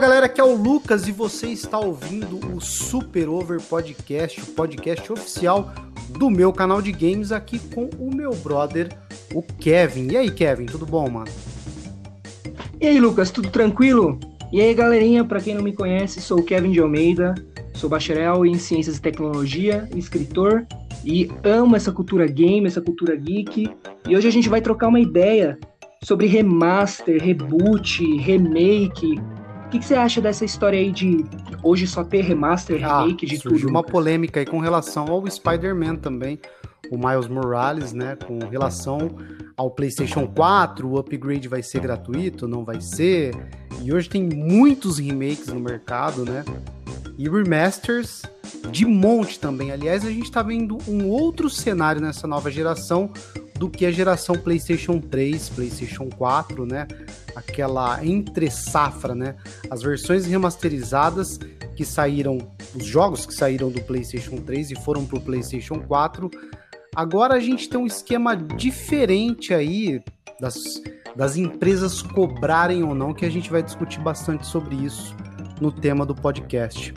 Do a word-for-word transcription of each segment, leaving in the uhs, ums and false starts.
galera, aqui é o Lucas e você está ouvindo o Super Over Podcast, o podcast oficial do meu canal de games, aqui com o meu brother, o Kevin. E aí, Kevin, tudo bom, mano? E aí, Lucas, tudo tranquilo? E aí, galerinha, pra quem não me conhece, sou o Kevin de Almeida, sou bacharel em Ciências e Tecnologia, escritor, e amo essa cultura game, essa cultura geek, e hoje a gente vai trocar uma ideia sobre remaster, reboot, remake. O que, que você acha dessa história aí de hoje só ter remaster, remake, ah, de tudo? Uma polêmica aí com relação ao Spider-Man também, o Miles Morales, né, com relação ao PlayStation quatro, o upgrade vai ser gratuito, não vai ser, e hoje tem muitos remakes no mercado, né, e remasters de monte também. Aliás, a gente tá vendo um outro cenário nessa nova geração do que a geração PlayStation três, PlayStation quatro, né? Aquela entre safra, né? As versões remasterizadas que saíram, os jogos que saíram do PlayStation três e foram pro PlayStation quatro. Agora a gente tem um esquema diferente aí das, das empresas cobrarem ou não, que a gente vai discutir bastante sobre isso no tema do podcast.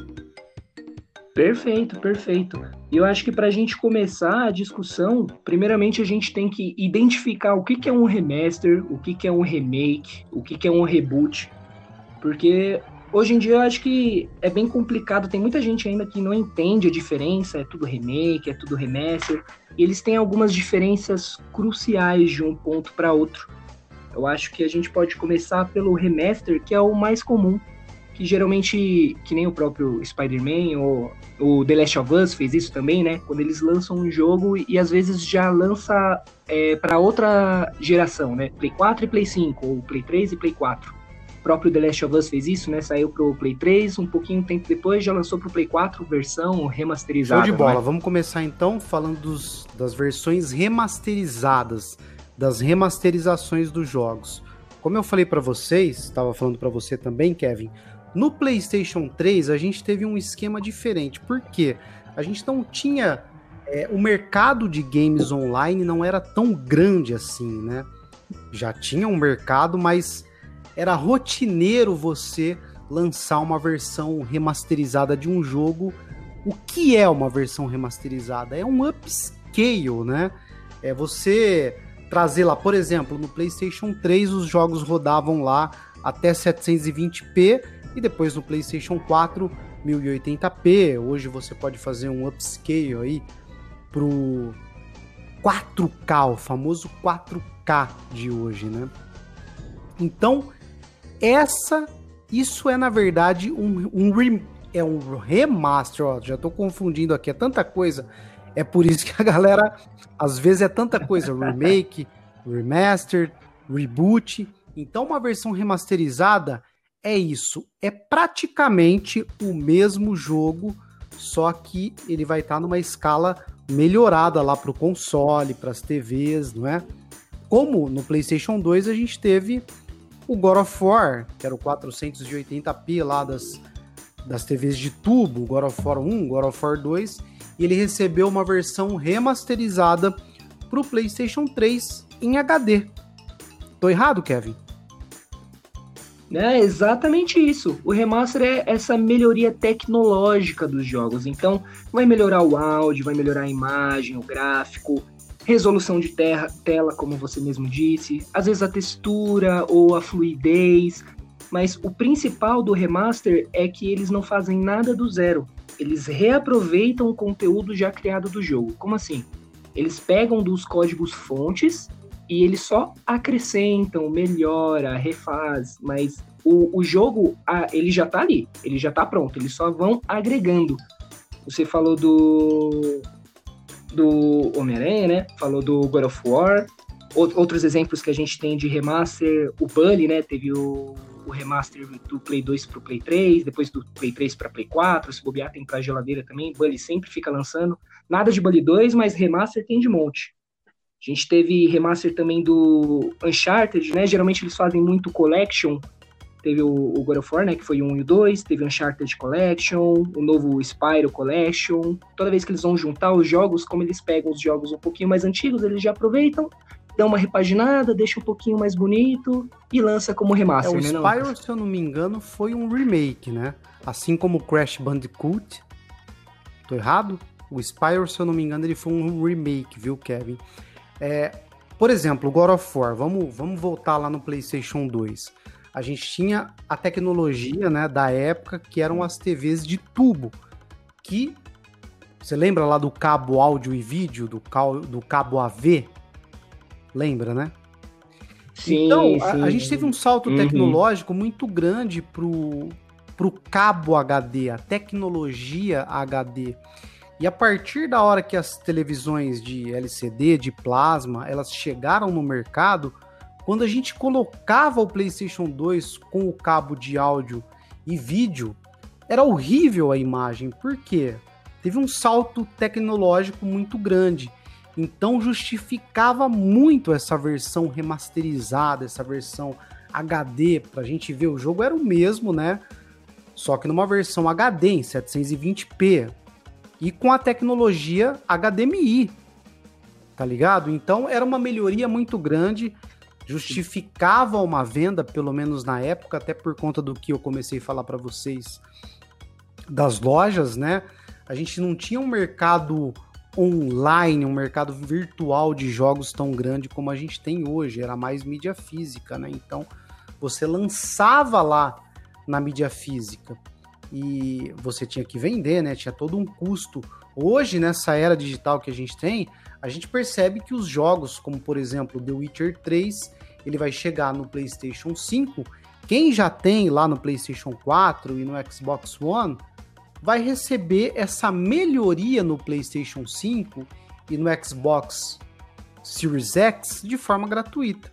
Perfeito, perfeito. E eu acho que para a gente começar a discussão, primeiramente a gente tem que identificar o que, que é um remaster, o que, que é um remake, o que, que é um reboot. Porque hoje em dia eu acho que é bem complicado, tem muita gente ainda que não entende a diferença, é tudo remake, é tudo remaster. E eles têm algumas diferenças cruciais de um ponto para outro. Eu acho que a gente pode começar pelo remaster, que é o mais comum. Que geralmente, que nem o próprio Spider-Man ou o The Last of Us fez isso também, né? Quando eles lançam um jogo e às vezes já lança é, para outra geração, né? Play quatro e Play cinco, ou Play três e Play quatro. O próprio The Last of Us fez isso, né? Saiu pro Play três, um pouquinho tempo depois já lançou pro Play quatro, versão remasterizada. Show de bola, né? Vamos começar então falando dos, das versões remasterizadas, das remasterizações dos jogos. Como eu falei para vocês, estava falando para você também, Kevin, no PlayStation três, a gente teve um esquema diferente. Por quê? A gente não tinha... É, o mercado de games online não era tão grande assim, né? Já tinha um mercado, mas era rotineiro você lançar uma versão remasterizada de um jogo. O que é uma versão remasterizada? É um upscale, né? É você trazer lá, por exemplo, no PlayStation três, os jogos rodavam lá até setecentos e vinte p, e depois no PlayStation quatro, mil e oitenta p. Hoje você pode fazer um upscale aí pro quatro K, o famoso quatro K de hoje, né? Então, essa, isso é na verdade um, um, rem, é um remaster, ó, já tô confundindo aqui, é tanta coisa, é por isso que a galera, às vezes é tanta coisa, remake, remaster, reboot. Então, uma versão remasterizada é isso, é praticamente o mesmo jogo, só que ele vai estar tá numa escala melhorada lá para o console, para as T Vs, não é? Como no PlayStation dois a gente teve o God of War, que era o quatrocentos e oitenta p lá das, das T Vs de tubo, God of War um, God of War dois, e ele recebeu uma versão remasterizada para o PlayStation três em H D. Tô errado, Kevin? É exatamente isso. O remaster é essa melhoria tecnológica dos jogos. Então, vai melhorar o áudio, vai melhorar a imagem, o gráfico, resolução de terra, tela, como você mesmo disse, às vezes a textura ou a fluidez. Mas o principal do remaster é que eles não fazem nada do zero. Eles reaproveitam o conteúdo já criado do jogo. Como assim? Eles pegam dos códigos fontes e eles só acrescentam, melhora, refaz, mas o, o jogo, ah, ele já tá ali, ele já tá pronto, eles só vão agregando. Você falou do, do Homem-Aranha, né? Falou do God of War, outros exemplos que a gente tem de remaster, o Bully, né? Teve o, o remaster do Play dois pro Play três, depois do Play três pra Play quatro, se bobear tem pra geladeira também, Bully sempre fica lançando, nada de Bully dois, mas remaster tem de monte. A gente teve remaster também do Uncharted, né? Geralmente eles fazem muito Collection. Teve o, o God of War, né? Que foi o um e o dois. Teve o Uncharted Collection, o novo Spyro Collection. Toda vez que eles vão juntar os jogos, como eles pegam os jogos um pouquinho mais antigos, eles já aproveitam dá uma repaginada, deixa um pouquinho mais bonito e lança como remaster, é, né? O Spyro, não? Se eu não me engano, foi um remake, né? Assim como o Crash Bandicoot. Tô errado? O Spyro, se eu não me engano, ele foi um remake, viu, Kevin? É, por exemplo, o God of War, vamos, vamos voltar lá no PlayStation dois. A gente tinha a tecnologia, né, da época, que eram as T Vs de tubo, que... Você lembra lá do cabo áudio e vídeo, do, cal, do cabo A V? Lembra, né? Sim, então, sim. A, a gente teve um salto uhum. tecnológico muito grande pro, pro cabo H D, a tecnologia H D. E a partir da hora que as televisões de L C D, de plasma, elas chegaram no mercado, quando a gente colocava o PlayStation dois com o cabo de áudio e vídeo, era horrível a imagem. Por quê? Teve um salto tecnológico muito grande. Então justificava muito essa versão remasterizada, essa versão H D, pra gente ver o jogo, era o mesmo, né? Só que numa versão H D, em setecentos e vinte p. E com a tecnologia H D M I, tá ligado? Então era uma melhoria muito grande, justificava uma venda, pelo menos na época, até por conta do que eu comecei a falar pra vocês das lojas, né? A gente não tinha um mercado online, um mercado virtual de jogos tão grande como a gente tem hoje. Era mais mídia física, né? Então, você lançava lá na mídia física e você tinha que vender, né? Tinha todo um custo. Hoje, nessa era digital que a gente tem, a gente percebe que os jogos, como por exemplo, The Witcher três, ele vai chegar no PlayStation cinco. Quem já tem lá no PlayStation quatro e no Xbox One... vai receber essa melhoria no PlayStation cinco e no Xbox Series X de forma gratuita.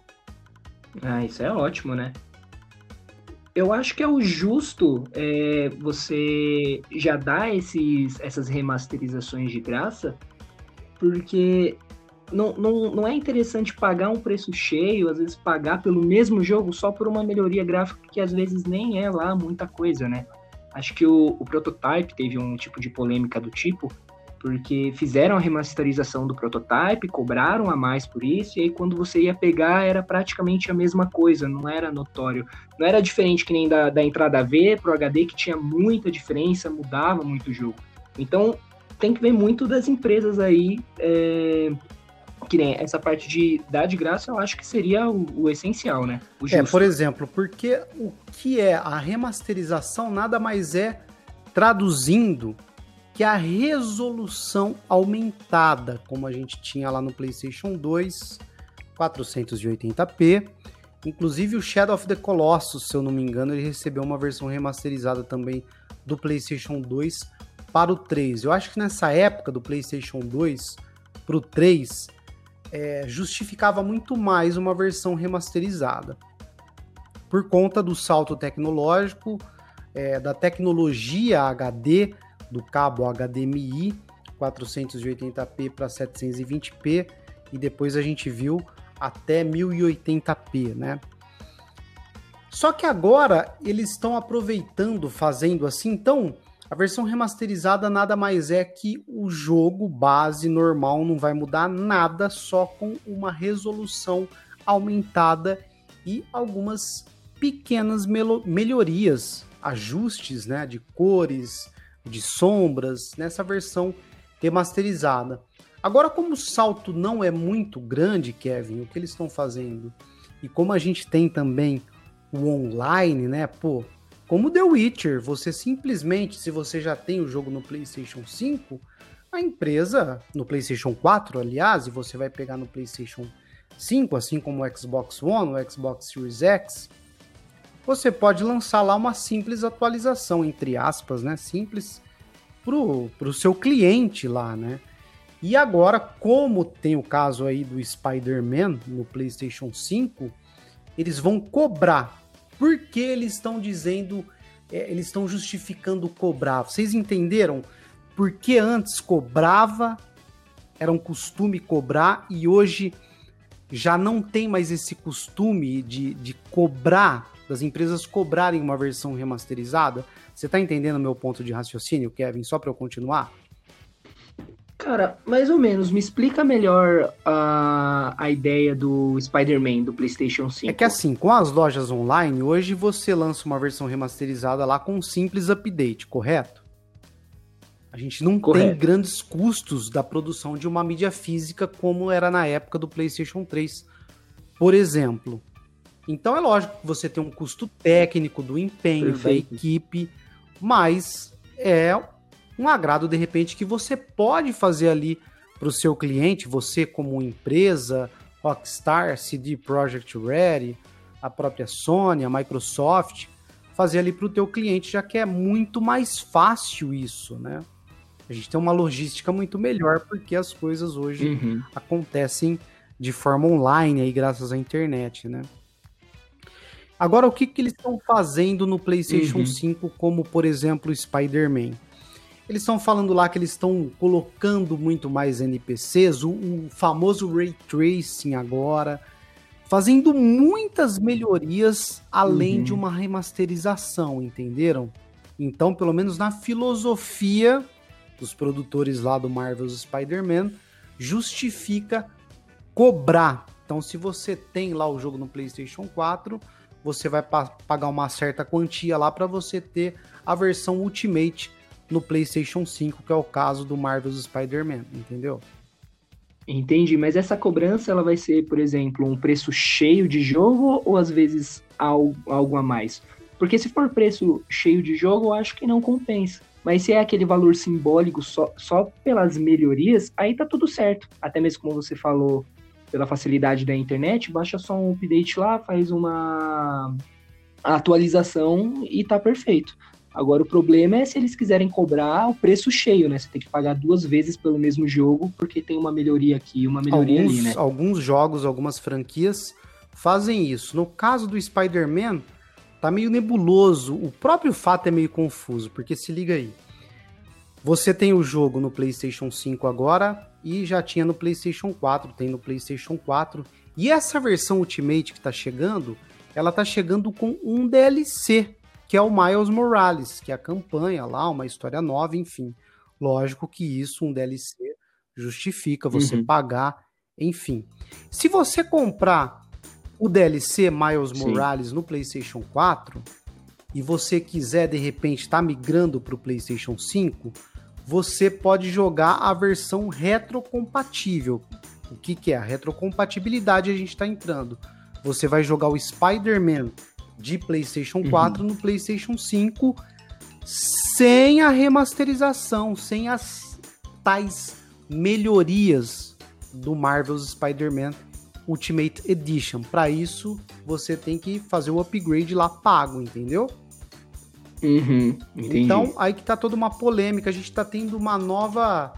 Ah, isso é ótimo, né? Eu acho que é o justo é, você já dar esses, essas remasterizações de graça, porque não, não, não é interessante pagar um preço cheio, às vezes pagar pelo mesmo jogo só por uma melhoria gráfica que às vezes nem é lá muita coisa, né? Acho que o, o Prototype teve um tipo de polêmica do tipo, porque fizeram a remasterização do Prototype, cobraram a mais por isso, e aí quando você ia pegar era praticamente a mesma coisa, não era notório. Não era diferente que nem da, da entrada A V pro H D, que tinha muita diferença, mudava muito o jogo. Então tem que ver muito das empresas aí, é, que nem essa parte de dar de graça, eu acho que seria o, o essencial, né? O justo. É, por exemplo, porque o que é a remasterização nada mais é, traduzindo, que a resolução aumentada, como a gente tinha lá no PlayStation dois, quatrocentos e oitenta p, inclusive o Shadow of the Colossus, se eu não me engano, ele recebeu uma versão remasterizada também do PlayStation dois para o três. Eu acho que nessa época do PlayStation dois para o três, é, justificava muito mais uma versão remasterizada. Por conta do salto tecnológico, é, da tecnologia H D, do cabo H D M I, quatrocentos e oitenta p para setecentos e vinte p, e depois a gente viu até mil e oitenta p, né? Só que agora eles estão aproveitando, fazendo assim, então a versão remasterizada nada mais é que o jogo base normal, não vai mudar nada, só com uma resolução aumentada e algumas pequenas melo- melhorias, ajustes, né, de cores, de sombras, nessa versão remasterizada. Agora, como o salto não é muito grande, Kevin, o que eles estão fazendo? E como a gente tem também o online, né, pô, como The Witcher, você simplesmente, se você já tem o jogo no PlayStation cinco, a empresa, no PlayStation quatro, aliás, e você vai pegar no PlayStation cinco, assim como o Xbox One, o Xbox Series X, você pode lançar lá uma simples atualização, entre aspas, né, simples, pro, pro seu cliente lá, né? E agora, como tem o caso aí do Spider-Man no PlayStation cinco, eles vão cobrar. Por que eles estão dizendo, é, eles estão justificando cobrar? Vocês entenderam? Porque antes cobrava, era um costume cobrar, e hoje já não tem mais esse costume de, de cobrar, das empresas cobrarem uma versão remasterizada. Você tá entendendo o meu ponto de raciocínio, Kevin? Só para eu continuar? Cara, mais ou menos. Me explica melhor uh, a ideia do Spider-Man do PlayStation cinco. É que assim, com as lojas online, hoje você lança uma versão remasterizada lá com um simples update, correto? A gente não correto. Tem grandes custos da produção de uma mídia física como era na época do PlayStation três, por exemplo. Então é lógico que você tem um custo técnico, do empenho, Perfeito. Da equipe, mas é... um agrado, de repente, que você pode fazer ali para o seu cliente, você como empresa, Rockstar, C D Projekt Red, a própria Sony, a Microsoft, fazer ali para o teu cliente, já que é muito mais fácil isso, né? A gente tem uma logística muito melhor, porque as coisas hoje uhum. acontecem de forma online, aí, graças à internet, né? Agora, o que, que eles estão fazendo no PlayStation uhum. cinco, como, por exemplo, o Spider-Man? Eles estão falando lá que eles estão colocando muito mais N P Cs, o, o famoso Ray Tracing agora, fazendo muitas melhorias além uhum. de uma remasterização, entenderam? Então, pelo menos na filosofia dos produtores lá do Marvel's Spider-Man, justifica cobrar. Então, se você tem lá o jogo no PlayStation quatro, você vai pa- pagar uma certa quantia lá para você ter a versão Ultimate no PlayStation cinco, que é o caso do Marvel's Spider-Man, entendeu? Entendi, mas essa cobrança ela vai ser, por exemplo, um preço cheio de jogo ou às vezes algo, algo a mais? Porque se for preço cheio de jogo, eu acho que não compensa. Mas se é aquele valor simbólico só, só pelas melhorias, aí tá tudo certo. Até mesmo como você falou, pela facilidade da internet, baixa só um update lá, faz uma atualização e tá perfeito. Agora, o problema é se eles quiserem cobrar o preço cheio, né? Você tem que pagar duas vezes pelo mesmo jogo, porque tem uma melhoria aqui e uma melhoria alguns, ali, né? Alguns jogos, algumas franquias fazem isso. No caso do Spider-Man, tá meio nebuloso. O próprio fato é meio confuso, porque se liga aí. Você tem o jogo no PlayStation cinco agora e já tinha no PlayStation quatro, tem no PlayStation quatro. E essa versão Ultimate que tá chegando, ela tá chegando com um D L C, que é o Miles Morales, que é a campanha lá, uma história nova, enfim. Lógico que isso, um D L C, justifica você uhum. pagar, enfim. Se você comprar o D L C Miles Sim. Morales no PlayStation quatro, e você quiser, de repente, estar tá migrando para o PlayStation cinco, você pode jogar a versão retrocompatível. O que, que é? A retrocompatibilidade a gente está entrando. Você vai jogar o Spider-Man de PlayStation quatro uhum. no PlayStation cinco, sem a remasterização, sem as tais melhorias do Marvel's Spider-Man Ultimate Edition. Para isso, você tem que fazer o upgrade lá pago, entendeu? Uhum, então, aí que tá toda uma polêmica, a gente tá tendo uma nova...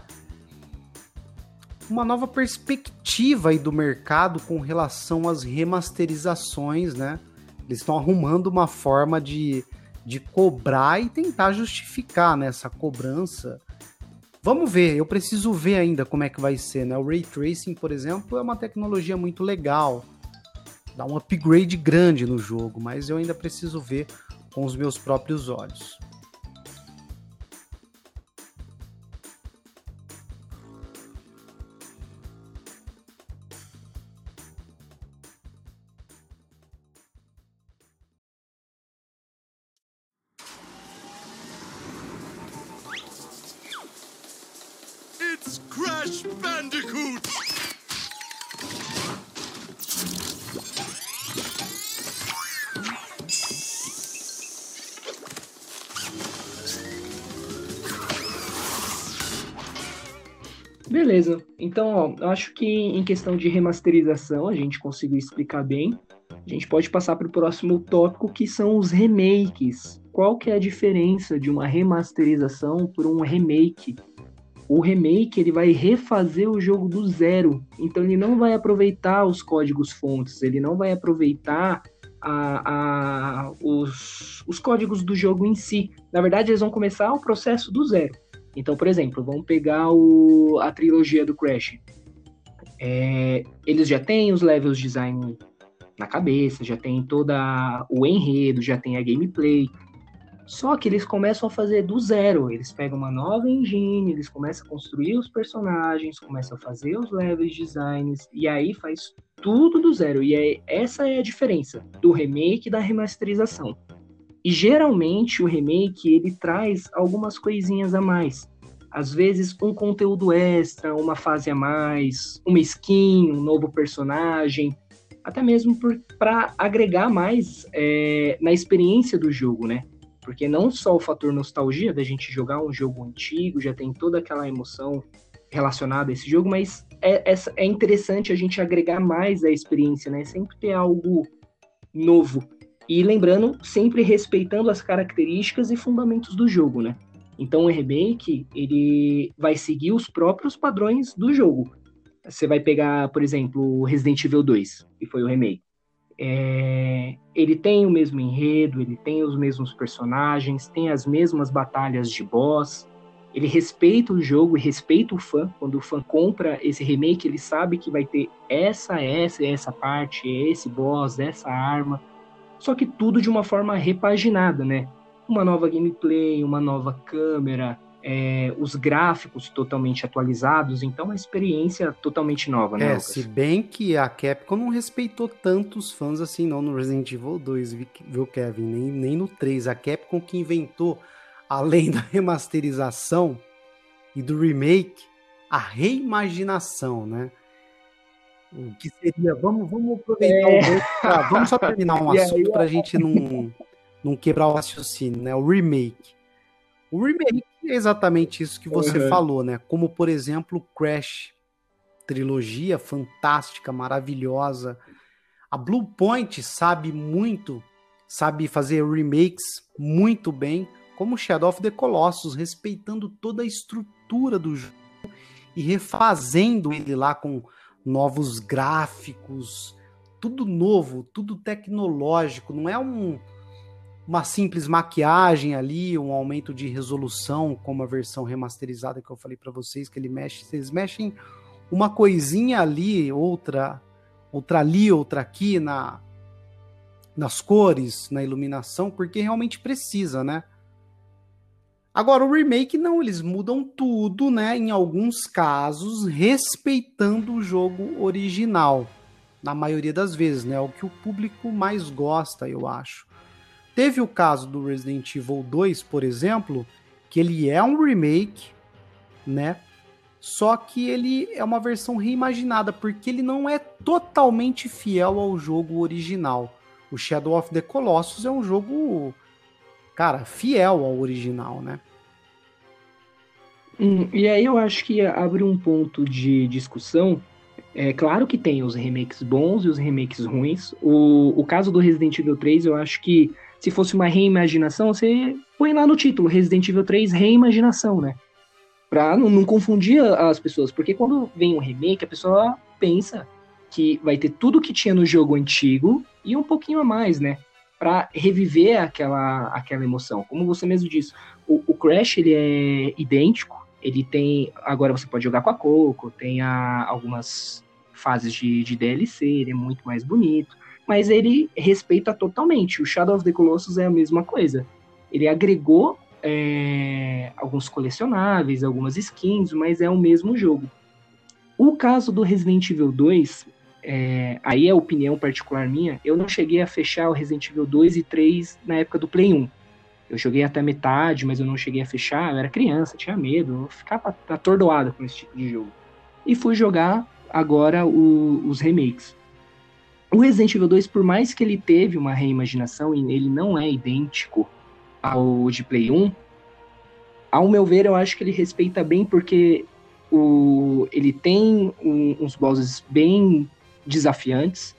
uma nova perspectiva aí do mercado com relação às remasterizações, né? Eles estão arrumando uma forma de, de cobrar e tentar justificar, né, essa cobrança. Vamos ver, eu preciso ver ainda como é que vai ser, né? O Ray Tracing, por exemplo, é uma tecnologia muito legal. Dá um upgrade grande no jogo, mas eu ainda preciso ver com os meus próprios olhos. Crash Bandicoot! Beleza, então ó, acho que em questão de remasterização a gente conseguiu explicar bem. A gente pode passar para o próximo tópico, que são os remakes. Qual que é a diferença de uma remasterização por um remake? O remake, ele vai refazer o jogo do zero, então ele não vai aproveitar os códigos-fontes, ele não vai aproveitar a, a, os, os códigos do jogo em si. Na verdade, eles vão começar o processo do zero. Então, por exemplo, vamos pegar o, a trilogia do Crash. É, eles já têm os levels design na cabeça, já tem todo o enredo, já tem a gameplay. Só que eles começam a fazer do zero, eles pegam uma nova engine, eles começam a construir os personagens, começam a fazer os levels, designs, e aí faz tudo do zero. E aí, essa é a diferença do remake e da remasterização. E geralmente o remake, ele traz algumas coisinhas a mais. Às vezes um conteúdo extra, uma fase a mais, uma skin, um novo personagem, até mesmo para agregar mais é, na experiência do jogo, né? Porque não só o fator nostalgia da gente jogar um jogo antigo, já tem toda aquela emoção relacionada a esse jogo, mas é, é interessante a gente agregar mais a experiência, né? Sempre ter algo novo. E lembrando, sempre respeitando as características e fundamentos do jogo, né? Então o remake, ele vai seguir os próprios padrões do jogo. Você vai pegar, por exemplo, o Resident Evil dois, que foi o remake. É, ele tem o mesmo enredo, ele tem os mesmos personagens, tem as mesmas batalhas de boss, ele respeita o jogo e respeita o fã. Quando o fã compra esse remake, ele sabe que vai ter essa, essa, essa parte, esse boss, essa arma, só que tudo de uma forma repaginada, né? Uma nova gameplay, uma nova câmera, é, os gráficos totalmente atualizados, então uma experiência totalmente nova, né, é, Lucas? Se bem que a Capcom não respeitou tantos fãs assim não no Resident Evil dois, viu, Kevin? Nem, nem no três. A Capcom que inventou, além da remasterização e do remake, a reimaginação, né? O que seria... Vamos, vamos aproveitar é. o dois pra, vamos só terminar um assunto para a gente não, não quebrar o raciocínio, né? O remake. O remake é exatamente isso que você uhum. falou, né? Como, por exemplo, Crash, trilogia fantástica, maravilhosa. A Bluepoint sabe muito, sabe fazer remakes muito bem, como Shadow of the Colossus, respeitando toda a estrutura do jogo e refazendo ele lá com novos gráficos, tudo novo, tudo tecnológico, não é um... uma simples maquiagem ali, um aumento de resolução, como a versão remasterizada que eu falei para vocês, que ele mexe, vocês mexem uma coisinha ali, outra, outra ali, outra aqui, na, nas cores, na iluminação, porque realmente precisa, né? Agora, o remake não, eles mudam tudo, né? Em alguns casos, respeitando o jogo original, na maioria das vezes, né? O que o público mais gosta, eu acho. Teve o caso do Resident Evil dois, por exemplo, que ele é um remake, né? Só que ele é uma versão reimaginada, porque ele não é totalmente fiel ao jogo original. O Shadow of the Colossus é um jogo, cara, fiel ao original, né? Hum, e aí eu acho que abre um ponto de discussão. É claro que tem os remakes bons e os remakes ruins. O, o caso do Resident Evil três, eu acho que se fosse uma reimaginação, você põe lá no título, Resident Evil três reimaginação, né? Pra não, não confundir as pessoas, porque quando vem um remake, a pessoa pensa que vai ter tudo que tinha no jogo antigo e um pouquinho a mais, né? Pra reviver aquela, aquela emoção. Como você mesmo disse, o, o Crash, ele é idêntico, ele tem... Agora você pode jogar com a Coco, tem a, algumas... fases de, de D L C, ele é muito mais bonito, mas ele respeita totalmente. O Shadow of the Colossus é a mesma coisa. Ele agregou é, alguns colecionáveis, algumas skins, mas é o mesmo jogo. O caso do Resident Evil dois, é, aí é opinião particular minha, eu não cheguei a fechar o Resident Evil dois e três na época do Play um. Eu joguei até metade, mas eu não cheguei a fechar, eu era criança, tinha medo, eu ficava atordoado com esse tipo de jogo. E fui jogar... agora o, os remakes. O Resident Evil dois, por mais que ele teve uma reimaginação, e ele não é idêntico ao de Play um, ao meu ver, eu acho que ele respeita bem, porque o, ele tem um, uns bosses bem desafiantes,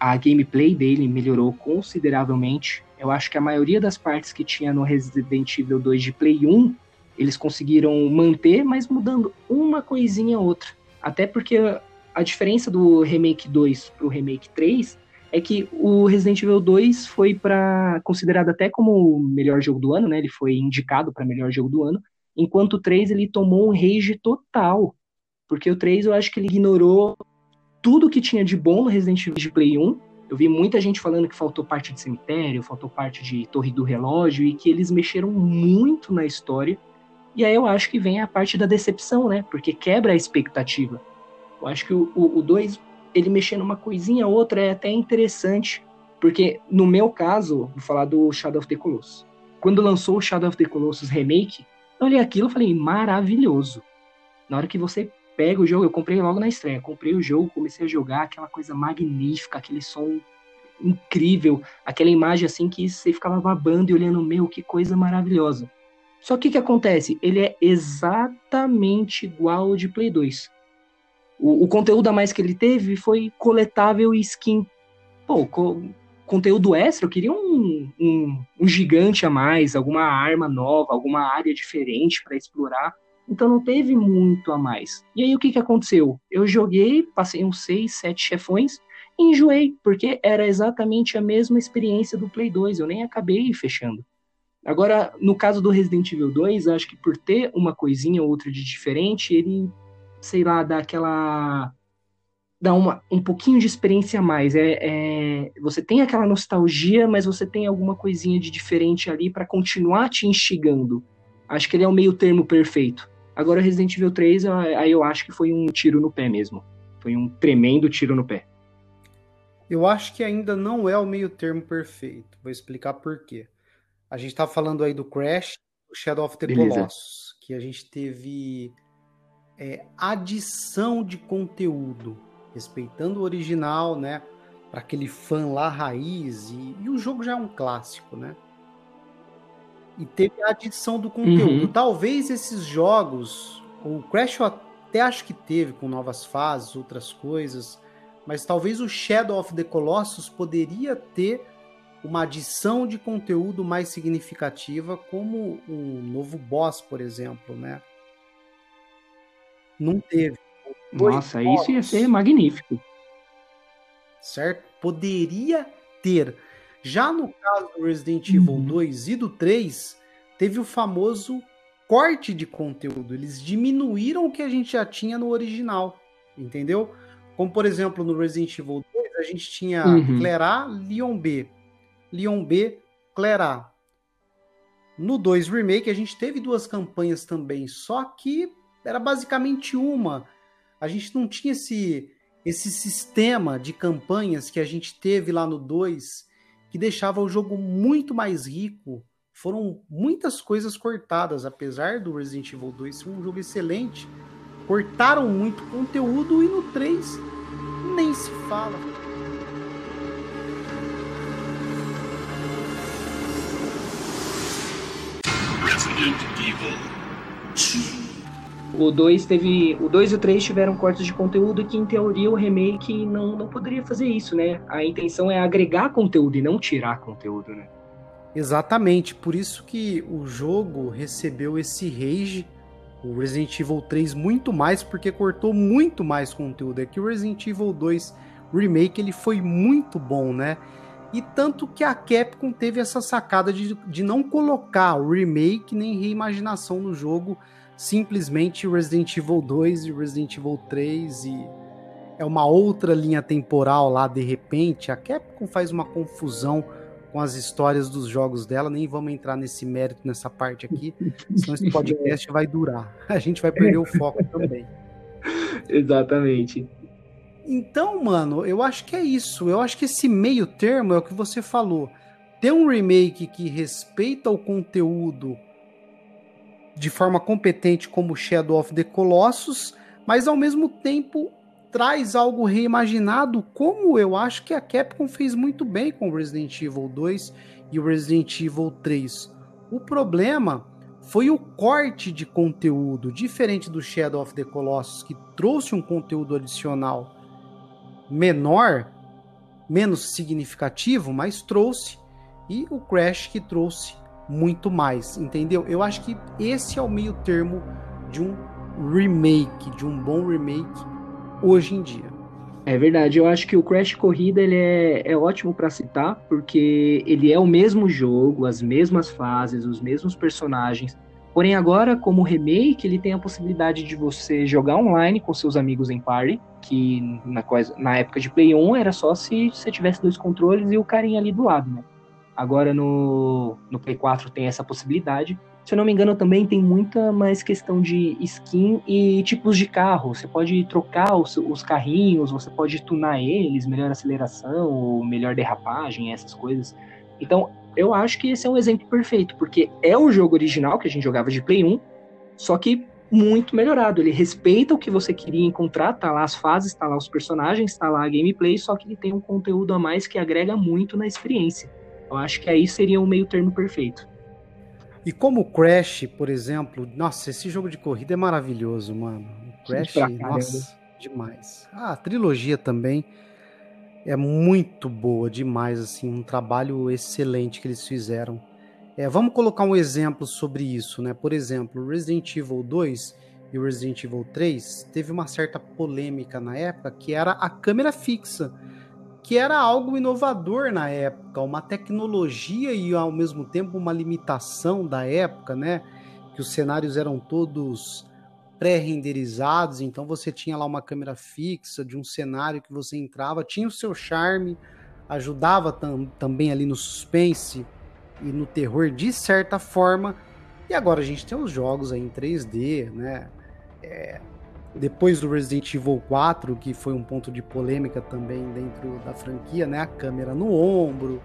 a gameplay dele melhorou consideravelmente, eu acho que a maioria das partes que tinha no Resident Evil dois de Play um, eles conseguiram manter, mas mudando uma coisinha ou outra. Até porque a diferença do Remake dois para o Remake três é que o Resident Evil dois foi pra, considerado até como o melhor jogo do ano, né? Ele foi indicado para melhor jogo do ano, enquanto o três ele tomou um rage total, porque o três eu acho que ele ignorou tudo que tinha de bom no Resident Evil de Play um, Eu vi muita gente falando que faltou parte de cemitério, faltou parte de Torre do Relógio, e que eles mexeram muito na história. E aí eu acho que vem a parte da decepção, né? Porque quebra a expectativa. Eu acho que o dois, ele mexendo uma coisinha ou outra, é até interessante. Porque, no meu caso, vou falar do Shadow of the Colossus. Quando lançou o Shadow of the Colossus Remake, eu olhei aquilo e falei, maravilhoso. Na hora que você pega o jogo, eu comprei logo na estreia, comprei o jogo, comecei a jogar, aquela coisa magnífica, aquele som incrível, aquela imagem assim que você ficava babando e olhando, meu, que coisa maravilhosa. Só que o que acontece? Ele é exatamente igual ao de Play dois. O, o conteúdo a mais que ele teve foi coletável e skin. Pô, co- conteúdo extra, eu queria um, um, um gigante a mais, alguma arma nova, alguma área diferente para explorar. Então não teve muito a mais. E aí o que, que aconteceu? Eu joguei, passei uns seis, sete chefões e enjoei, porque era exatamente a mesma experiência do Play dois, eu nem acabei fechando. Agora, no caso do Resident Evil dois, acho que por ter uma coisinha ou outra de diferente, ele, sei lá, dá aquela... dá uma, um pouquinho de experiência a mais. É, é... Você tem aquela nostalgia, mas você tem alguma coisinha de diferente ali para continuar te instigando. Acho que ele é o meio termo perfeito. Agora, Resident Evil três, aí eu acho que foi um tiro no pé mesmo. Foi um tremendo tiro no pé. Eu acho que ainda não é o meio termo perfeito. Vou explicar por quê. A gente tá falando aí do Crash, do Shadow of the Beleza. Colossus, que a gente teve é, adição de conteúdo, respeitando o original, né? Para aquele fã lá raiz, e, e o jogo já é um clássico, né? E teve a adição do conteúdo. Uhum. Talvez esses jogos, o Crash eu até acho que teve com novas fases, outras coisas, mas talvez o Shadow of the Colossus poderia ter uma adição de conteúdo mais significativa, como um novo boss, por exemplo, né? Não teve. Nossa, Dois isso boss. Ia ser magnífico. Certo? Poderia ter. Já no caso do Resident Evil dois e do três, teve o famoso corte de conteúdo. Eles diminuíram o que a gente já tinha no original, entendeu? Como, por exemplo, no Resident Evil dois, a gente tinha uhum. Clerá, Leon B. Leon B, Clerá. No dois Remake, a gente teve duas campanhas também, só que era basicamente uma. A gente não tinha esse, esse sistema de campanhas que a gente teve lá no dois, que deixava o jogo muito mais rico. Foram muitas coisas cortadas, apesar do Resident Evil dois ser um jogo excelente, cortaram muito conteúdo, e no três nem se fala. Resident Evil dois. O dois teve, o dois e o três tiveram cortes de conteúdo que, em teoria, o remake não, não poderia fazer isso, né? A intenção é agregar conteúdo e não tirar conteúdo, né? Exatamente, por isso que o jogo recebeu esse rage, o Resident Evil três muito mais, porque cortou muito mais conteúdo. É que o Resident Evil dois Remake, ele foi muito bom, né? E tanto que a Capcom teve essa sacada de, de não colocar o remake nem reimaginação no jogo, simplesmente Resident Evil dois e Resident Evil três, e é uma outra linha temporal lá, de repente. A Capcom faz uma confusão com as histórias dos jogos dela, nem vamos entrar nesse mérito nessa parte aqui, senão esse podcast vai durar, a gente vai perder o foco também. Exatamente. Então, mano, eu acho que é isso, eu acho que esse meio termo é o que você falou, ter um remake que respeita o conteúdo de forma competente como Shadow of the Colossus, mas ao mesmo tempo traz algo reimaginado, como eu acho que a Capcom fez muito bem com o Resident Evil dois e o Resident Evil três. O problema foi o corte de conteúdo, diferente do Shadow of the Colossus, que trouxe um conteúdo adicional menor, menos significativo, mas trouxe, e o Crash, que trouxe muito mais, entendeu? Eu acho que esse é o meio termo de um remake, de um bom remake hoje em dia. É verdade, eu acho que o Crash Corrida ele é, é ótimo para citar, porque ele é o mesmo jogo, as mesmas fases, os mesmos personagens, Porém, agora, como remake, ele tem a possibilidade de você jogar online com seus amigos em party, que na, coisa, na época de Play um era só se você tivesse dois controles e o carinha ali do lado, né? Agora no, no Play quatro tem essa possibilidade. Se eu não me engano, também tem muita mais questão de skin e tipos de carro. Você pode trocar os, os carrinhos, você pode tunar eles, melhor aceleração, melhor derrapagem, essas coisas. Então, eu acho que esse é um exemplo perfeito, porque é o jogo original que a gente jogava de Play um, só que muito melhorado. Ele respeita o que você queria encontrar, tá lá as fases, tá lá os personagens, tá lá a gameplay, só que ele tem um conteúdo a mais que agrega muito na experiência. Eu acho que aí seria um meio termo perfeito. E como o Crash, por exemplo... Nossa, esse jogo de corrida é maravilhoso, mano. O Crash, nossa, demais. Ah, a trilogia também é muito boa, demais, assim. Um trabalho excelente que eles fizeram. É, vamos colocar um exemplo sobre isso, né? Por exemplo, Resident Evil dois e Resident Evil três teve uma certa polêmica na época, que era a câmera fixa, que era algo inovador na época, uma tecnologia e ao mesmo tempo uma limitação da época, né? Que os cenários eram todos pré-renderizados, então você tinha lá uma câmera fixa de um cenário que você entrava, tinha o seu charme, ajudava tam- também ali no suspense e no terror de certa forma, e agora a gente tem os jogos aí em três D, né? É... Depois do Resident Evil quatro, que foi um ponto de polêmica também dentro da franquia, né? A câmera no ombro.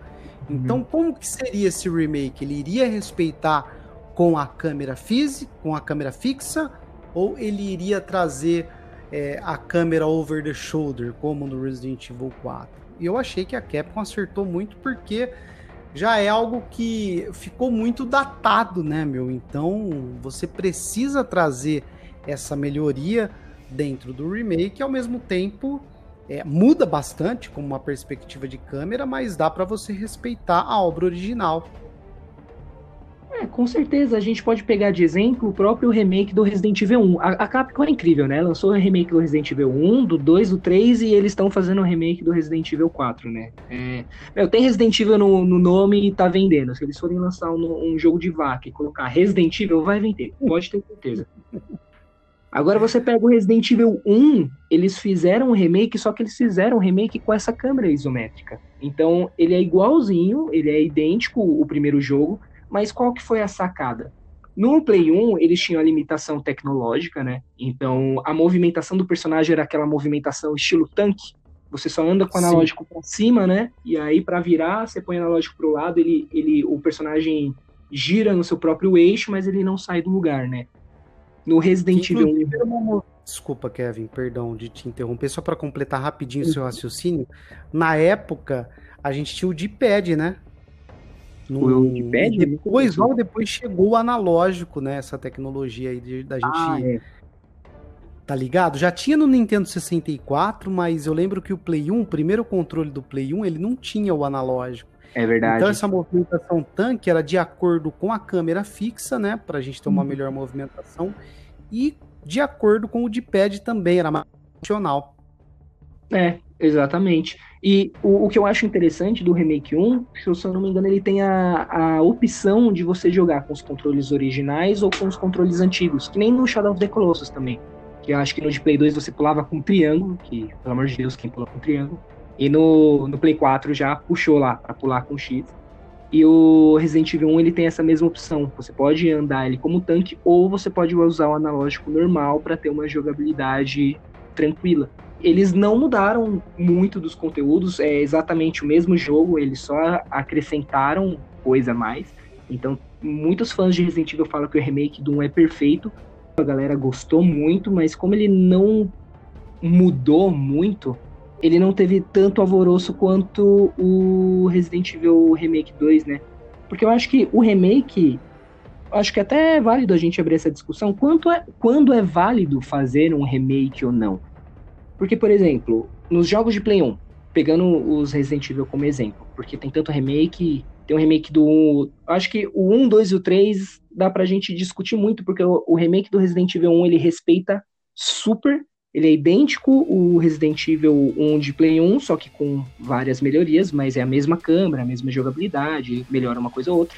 Então, uhum. Como que seria esse remake? Ele iria respeitar com a câmera física, com a câmera fixa, ou ele iria trazer é, a câmera over the shoulder, como no Resident Evil quatro? E eu achei que a Capcom acertou muito, porque já é algo que ficou muito datado, né, meu? Então, você precisa trazer essa melhoria dentro do remake, ao mesmo tempo é, muda bastante como uma perspectiva de câmera, mas dá para você respeitar a obra original. É, com certeza, a gente pode pegar de exemplo o próprio remake do Resident Evil um. A, a Capcom é incrível, né? Lançou o remake do Resident Evil um, do dois, do três, e eles estão fazendo o remake do Resident Evil quatro, né? É, meu, tem Resident Evil no, no nome e tá vendendo. Se eles forem lançar um, um jogo de vaca e colocar Resident Evil, vai vender, pode ter certeza. Agora você pega o Resident Evil um, eles fizeram um remake, só que eles fizeram um remake com essa câmera isométrica. Então, ele é igualzinho, ele é idêntico o primeiro jogo, mas qual que foi a sacada? No Play um, eles tinham a limitação tecnológica, né? Então, a movimentação do personagem era aquela movimentação estilo tanque. Você só anda com o analógico Sim. pra cima, né? E aí, pra virar, você põe o analógico pro lado, ele, ele, o personagem gira no seu próprio eixo, mas ele não sai do lugar, né? No Resident Evil... Desculpa, Kevin, perdão de te interromper, só para completar rapidinho o seu raciocínio. Na época, a gente tinha o D-pad, né? No... O D-pad? Depois, logo depois chegou o analógico, né? Essa tecnologia aí de, da gente... Ah, é. Tá ligado? Já tinha no Nintendo sessenta e quatro, mas eu lembro que o Play um, o primeiro controle do Play um, ele não tinha o analógico. É verdade. Então essa movimentação tanque era de acordo com a câmera fixa, né? Pra gente ter uma hum. melhor movimentação. E de acordo com o D-pad também, era mais funcional. É, exatamente. E o, o que eu acho interessante do Remake um, se eu não me engano, ele tem a, a opção de você jogar com os controles originais ou com os controles antigos. Que nem no Shadow of the Colossus também. Que eu acho que no de Play dois você pulava com um triângulo, que, pelo amor de Deus, quem pula com triângulo? E no, no Play quatro já puxou lá pra pular com X. E o Resident Evil um ele tem essa mesma opção. Você pode andar ele como tanque ou você pode usar o analógico normal para ter uma jogabilidade tranquila. Eles não mudaram muito dos conteúdos, é exatamente o mesmo jogo, eles só acrescentaram coisa a mais. Então, muitos fãs de Resident Evil falam que o remake do um é perfeito. A galera gostou muito, mas como ele não mudou muito... ele não teve tanto alvoroço quanto o Resident Evil Remake dois, né? Porque eu acho que o remake, acho que até é válido a gente abrir essa discussão, quanto é, quando é válido fazer um remake ou não. Porque, por exemplo, nos jogos de Play um, pegando os Resident Evil como exemplo, porque tem tanto remake, tem um remake do um, acho que o um, dois e o três dá pra gente discutir muito, porque o, o remake do Resident Evil um, ele respeita super... Ele é idêntico o Resident Evil um de Play um, só que com várias melhorias, mas é a mesma câmera, a mesma jogabilidade, melhora uma coisa ou outra.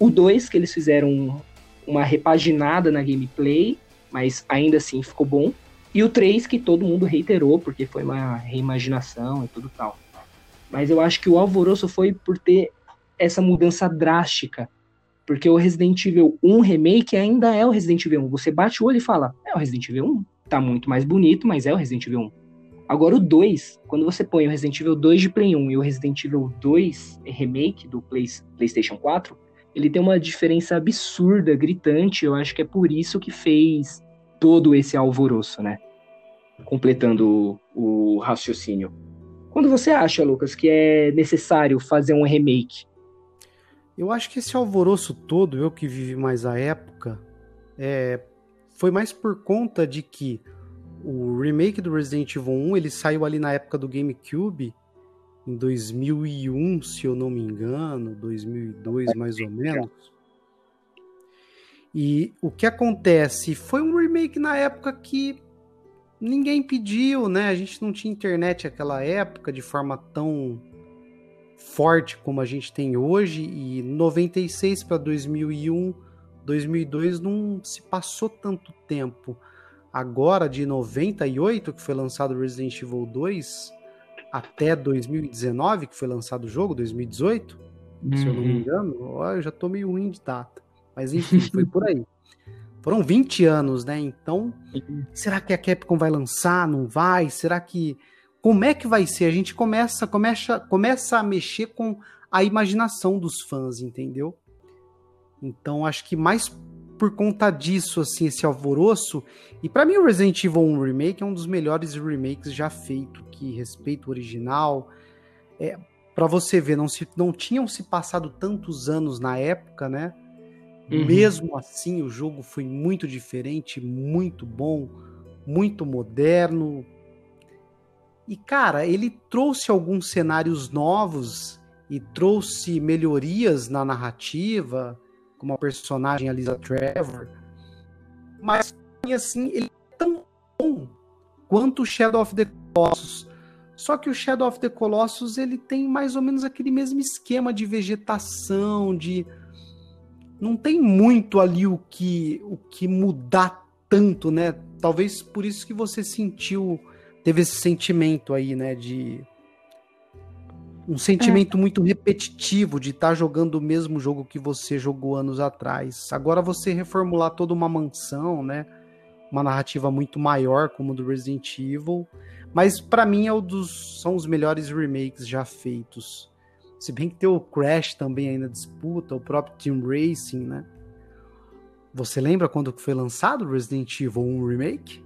O dois, que eles fizeram uma repaginada na gameplay, mas ainda assim ficou bom. E o três, que todo mundo reiterou, porque foi uma reimaginação e tudo tal. Mas eu acho que o alvoroço foi por ter essa mudança drástica. Porque o Resident Evil um Remake ainda é o Resident Evil um. Você bate o olho e fala, é o Resident Evil um. Tá muito mais bonito, mas é o Resident Evil um. Agora o dois, quando você põe o Resident Evil dois de Play um e o Resident Evil dois Remake do Play, PlayStation quatro, ele tem uma diferença absurda, gritante. Eu acho que é por isso que fez todo esse alvoroço, né? Completando o, o raciocínio. Quando você acha, Lucas, que é necessário fazer um remake? Eu acho que esse alvoroço todo, eu que vivi mais a época, é, foi mais por conta de que o remake do Resident Evil um, ele saiu ali na época do GameCube, em dois mil e um, se eu não me engano, dois mil e dois mais ou menos. E o que acontece? Foi um remake na época que ninguém pediu, né? A gente não tinha internet naquela época de forma tão forte como a gente tem hoje, e noventa e seis para dois mil e um, dois mil e dois não se passou tanto tempo. Agora, de noventa e oito, que foi lançado o Resident Evil dois, até dois mil e dezenove, que foi lançado o jogo, dois mil e dezoito, uhum. se eu não me engano, ó, eu já tô meio ruim de data. Mas enfim, foi por aí. Foram vinte anos, né? Então, será que a Capcom vai lançar? Não vai? Será que... Como é que vai ser? A gente começa, começa, começa a mexer com a imaginação dos fãs, entendeu? Então, acho que mais... por conta disso, assim, esse alvoroço. E pra mim o Resident Evil um Remake é um dos melhores remakes já feito, que respeita o original. É, pra você ver, não, se, não tinham se passado tantos anos na época, né? Uhum. Mesmo assim, o jogo foi muito diferente, muito bom, muito moderno. E, cara, ele trouxe alguns cenários novos e trouxe melhorias na narrativa, como a personagem, a Lisa Trevor, mas assim, ele é tão bom quanto o Shadow of the Colossus, só que o Shadow of the Colossus, ele tem mais ou menos aquele mesmo esquema de vegetação, de... não tem muito ali o que, o que mudar tanto, né? Talvez por isso que você sentiu, teve esse sentimento aí, né, de... um sentimento é. muito repetitivo de estar tá jogando o mesmo jogo que você jogou anos atrás. Agora você reformular toda uma mansão, né? Uma narrativa muito maior, como a do Resident Evil. Mas pra mim é um dos, são os melhores remakes já feitos. Se bem que tem o Crash também ainda disputa, o próprio Tomb Raider, né? Você lembra quando foi lançado o Resident Evil um Remake?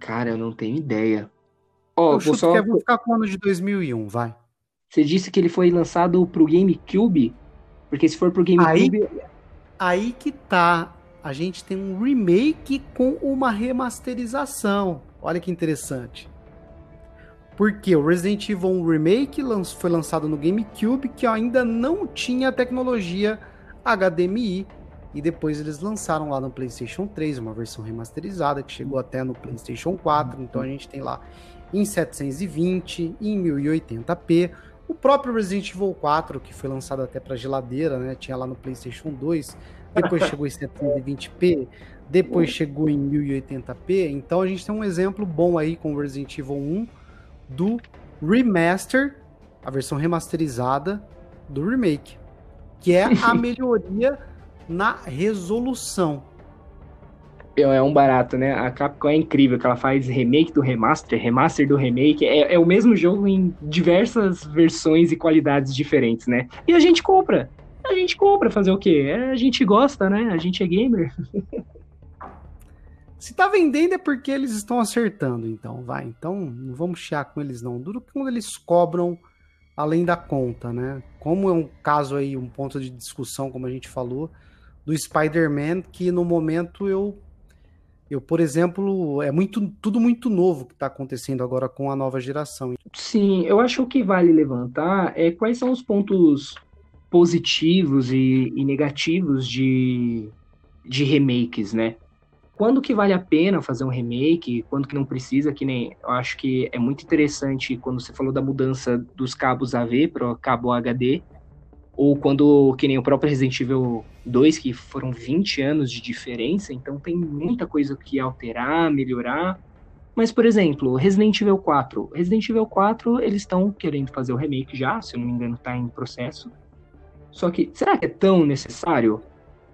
Cara, eu não tenho ideia. Oh, eu vou só... que eu vou ficar com o ano de dois mil e um, vai. Você disse que ele foi lançado pro GameCube? Porque se for pro GameCube... Aí, aí que tá. A gente tem um remake com uma remasterização. Olha que interessante. Porque o Resident Evil um Remake foi lançado no GameCube, que ainda não tinha tecnologia H D M I. E depois eles lançaram lá no PlayStation três, uma versão remasterizada, que chegou até no PlayStation quatro. Então a gente tem lá em setecentos e vinte, em mil e oitenta p. O próprio Resident Evil quatro, que foi lançado até para geladeira, né? Tinha lá no PlayStation dois, depois chegou em setecentos e vinte p, depois chegou em mil e oitenta p. Então a gente tem um exemplo bom aí com o Resident Evil um do remaster, a versão remasterizada do remake, que é a melhoria na resolução. É um barato, né? A Capcom é incrível, que ela faz remake do remaster, remaster do remake, é, é o mesmo jogo em diversas versões e qualidades diferentes, né? E a gente compra, a gente compra fazer o quê? É, a gente gosta, né? A gente é gamer. Se tá vendendo é porque eles estão acertando, então, vai. Então, não vamos chiar com eles, não. Duro que quando eles cobram além da conta, né? Como é um caso aí, um ponto de discussão, como a gente falou, do Spider-Man, que no momento eu... Eu, por exemplo, é muito, tudo muito novo que está acontecendo agora com a nova geração. Sim, eu acho que vale levantar é quais são os pontos positivos e, e negativos de, de remakes, né? Quando que vale a pena fazer um remake, quando que não precisa, que nem... Eu acho que é muito interessante quando você falou da mudança dos cabos A V para o cabo H D, ou quando, que nem o próprio Resident Evil dois, que foram vinte anos de diferença, então tem muita coisa que alterar, melhorar. Mas, por exemplo, Resident Evil quatro. Resident Evil quatro, eles estão querendo fazer o remake já, se eu não me engano, tá em processo. Só que, será que é tão necessário?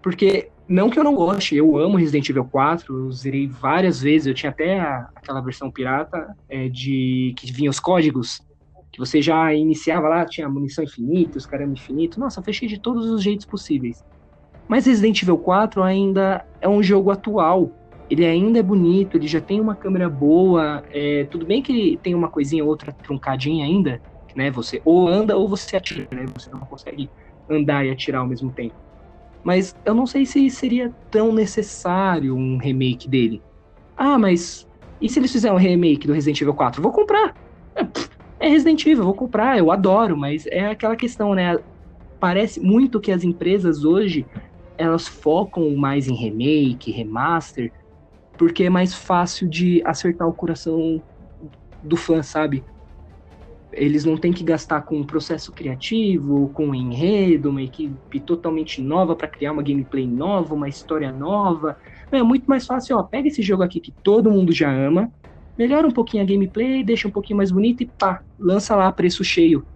Porque, não que eu não goste, eu amo Resident Evil quatro, eu zerei várias vezes, eu tinha até a, aquela versão pirata, é, de, que vinha os códigos, que você já iniciava lá, tinha munição infinita, os caramba infinito, nossa, fechei de todos os jeitos possíveis. Mas Resident Evil quatro ainda é um jogo atual, ele ainda é bonito, ele já tem uma câmera boa, é, tudo bem que ele tem uma coisinha ou outra truncadinha ainda, né, você ou anda ou você atira, né, você não consegue andar e atirar ao mesmo tempo. Mas eu não sei se seria tão necessário um remake dele. Ah, mas e se eles fizerem um remake do Resident Evil quatro? Vou comprar. É Resident Evil, vou comprar, eu adoro, mas é aquela questão, né? Parece muito que as empresas hoje, elas focam mais em remake, remaster, porque é mais fácil de acertar o coração do fã, sabe? Eles não têm que gastar com um processo criativo, com um enredo, uma equipe totalmente nova para criar uma gameplay nova, uma história nova. É muito mais fácil, ó, pega esse jogo aqui que todo mundo já ama, melhora um pouquinho a gameplay, deixa um pouquinho mais bonito e pá, lança lá preço cheio.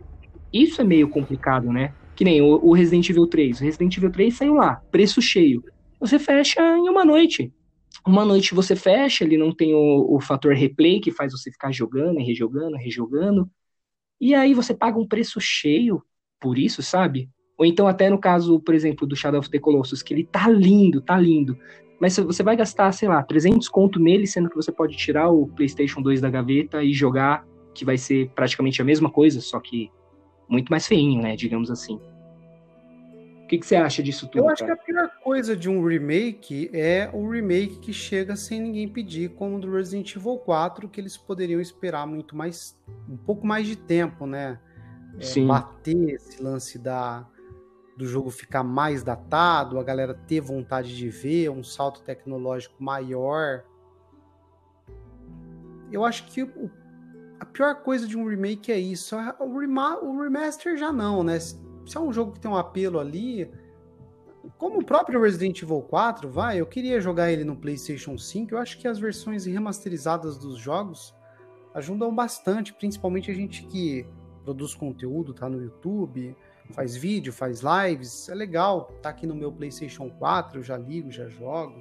Isso é meio complicado, né? Que nem o, o Resident Evil três. O Resident Evil três saiu lá, preço cheio. Você fecha em uma noite. Uma noite você fecha, ele não tem o, o fator replay que faz você ficar jogando, rejogando, rejogando. E aí você paga um preço cheio por isso, sabe? Ou então até no caso, por exemplo, do Shadow of the Colossus, que ele tá lindo, tá lindo. Mas você vai gastar, sei lá, trezentos conto nele, sendo que você pode tirar o PlayStation dois da gaveta e jogar, que vai ser praticamente a mesma coisa, só que muito mais feinho, né? Digamos assim. O que, que você acha disso tudo? Eu acho, cara, que a pior coisa de um remake é o remake que chega sem ninguém pedir, como o do Resident Evil quatro, que eles poderiam esperar muito mais, um pouco mais de tempo, né? É, sim. Bater esse lance da, do jogo ficar mais datado, a galera ter vontade de ver, um salto tecnológico maior. Eu acho que o, a pior coisa de um remake é isso. O, rema, o remaster já não, né? Se é um jogo que tem um apelo ali, como o próprio Resident Evil quatro, vai, eu queria jogar ele no PlayStation cinco, eu acho que as versões remasterizadas dos jogos ajudam bastante, principalmente a gente que produz conteúdo, tá no YouTube, faz vídeo, faz lives, é legal, tá aqui no meu PlayStation quatro, eu já ligo, já jogo,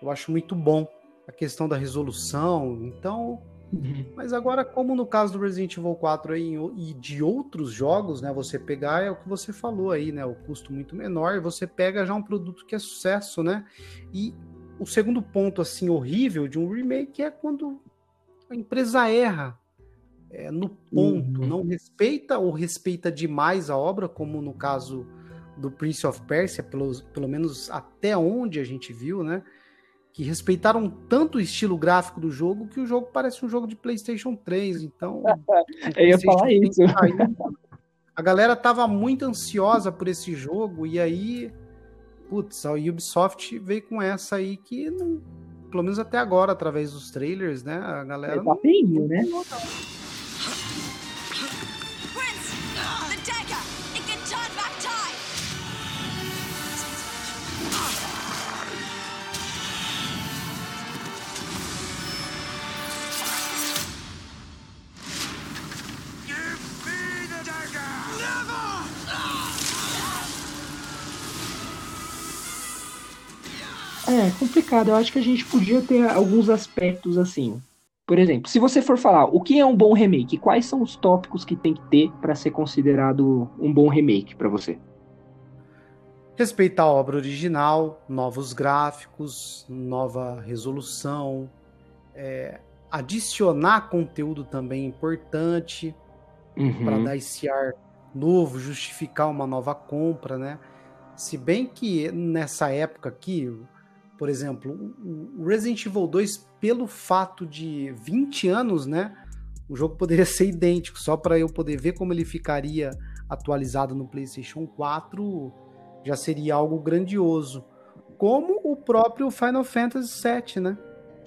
eu acho muito bom a questão da resolução, então... Mas agora, como no caso do Resident Evil quatro aí, e de outros jogos, né, você pegar é o que você falou aí, né, o custo muito menor, e você pega já um produto que é sucesso, né, e o segundo ponto, assim, horrível de um remake é quando a empresa erra é, no ponto, uhum. não respeita ou respeita demais a obra, como no caso do Prince of Persia, pelo, pelo menos até onde a gente viu, né, que respeitaram tanto o estilo gráfico do jogo que o jogo parece um jogo de PlayStation três, então... Eu ia falar isso. A galera tava muito ansiosa por esse jogo, e aí, putz, a Ubisoft veio com essa aí que, não, pelo menos até agora, através dos trailers, né, a galera... É papinho, né? Não, não. É complicado, eu acho que a gente podia ter alguns aspectos assim. Por exemplo, se você for falar o que é um bom remake, quais são os tópicos que tem que ter para ser considerado um bom remake para você? Respeitar a obra original, novos gráficos, nova resolução, é, adicionar conteúdo também importante, uhum. para dar esse ar novo, justificar uma nova compra, né? Se bem que nessa época aqui... Por exemplo, o Resident Evil dois, pelo fato de vinte anos, né? O jogo poderia ser idêntico, só para eu poder ver como ele ficaria atualizado no PlayStation quatro, já seria algo grandioso. Como o próprio Final Fantasy sete, né?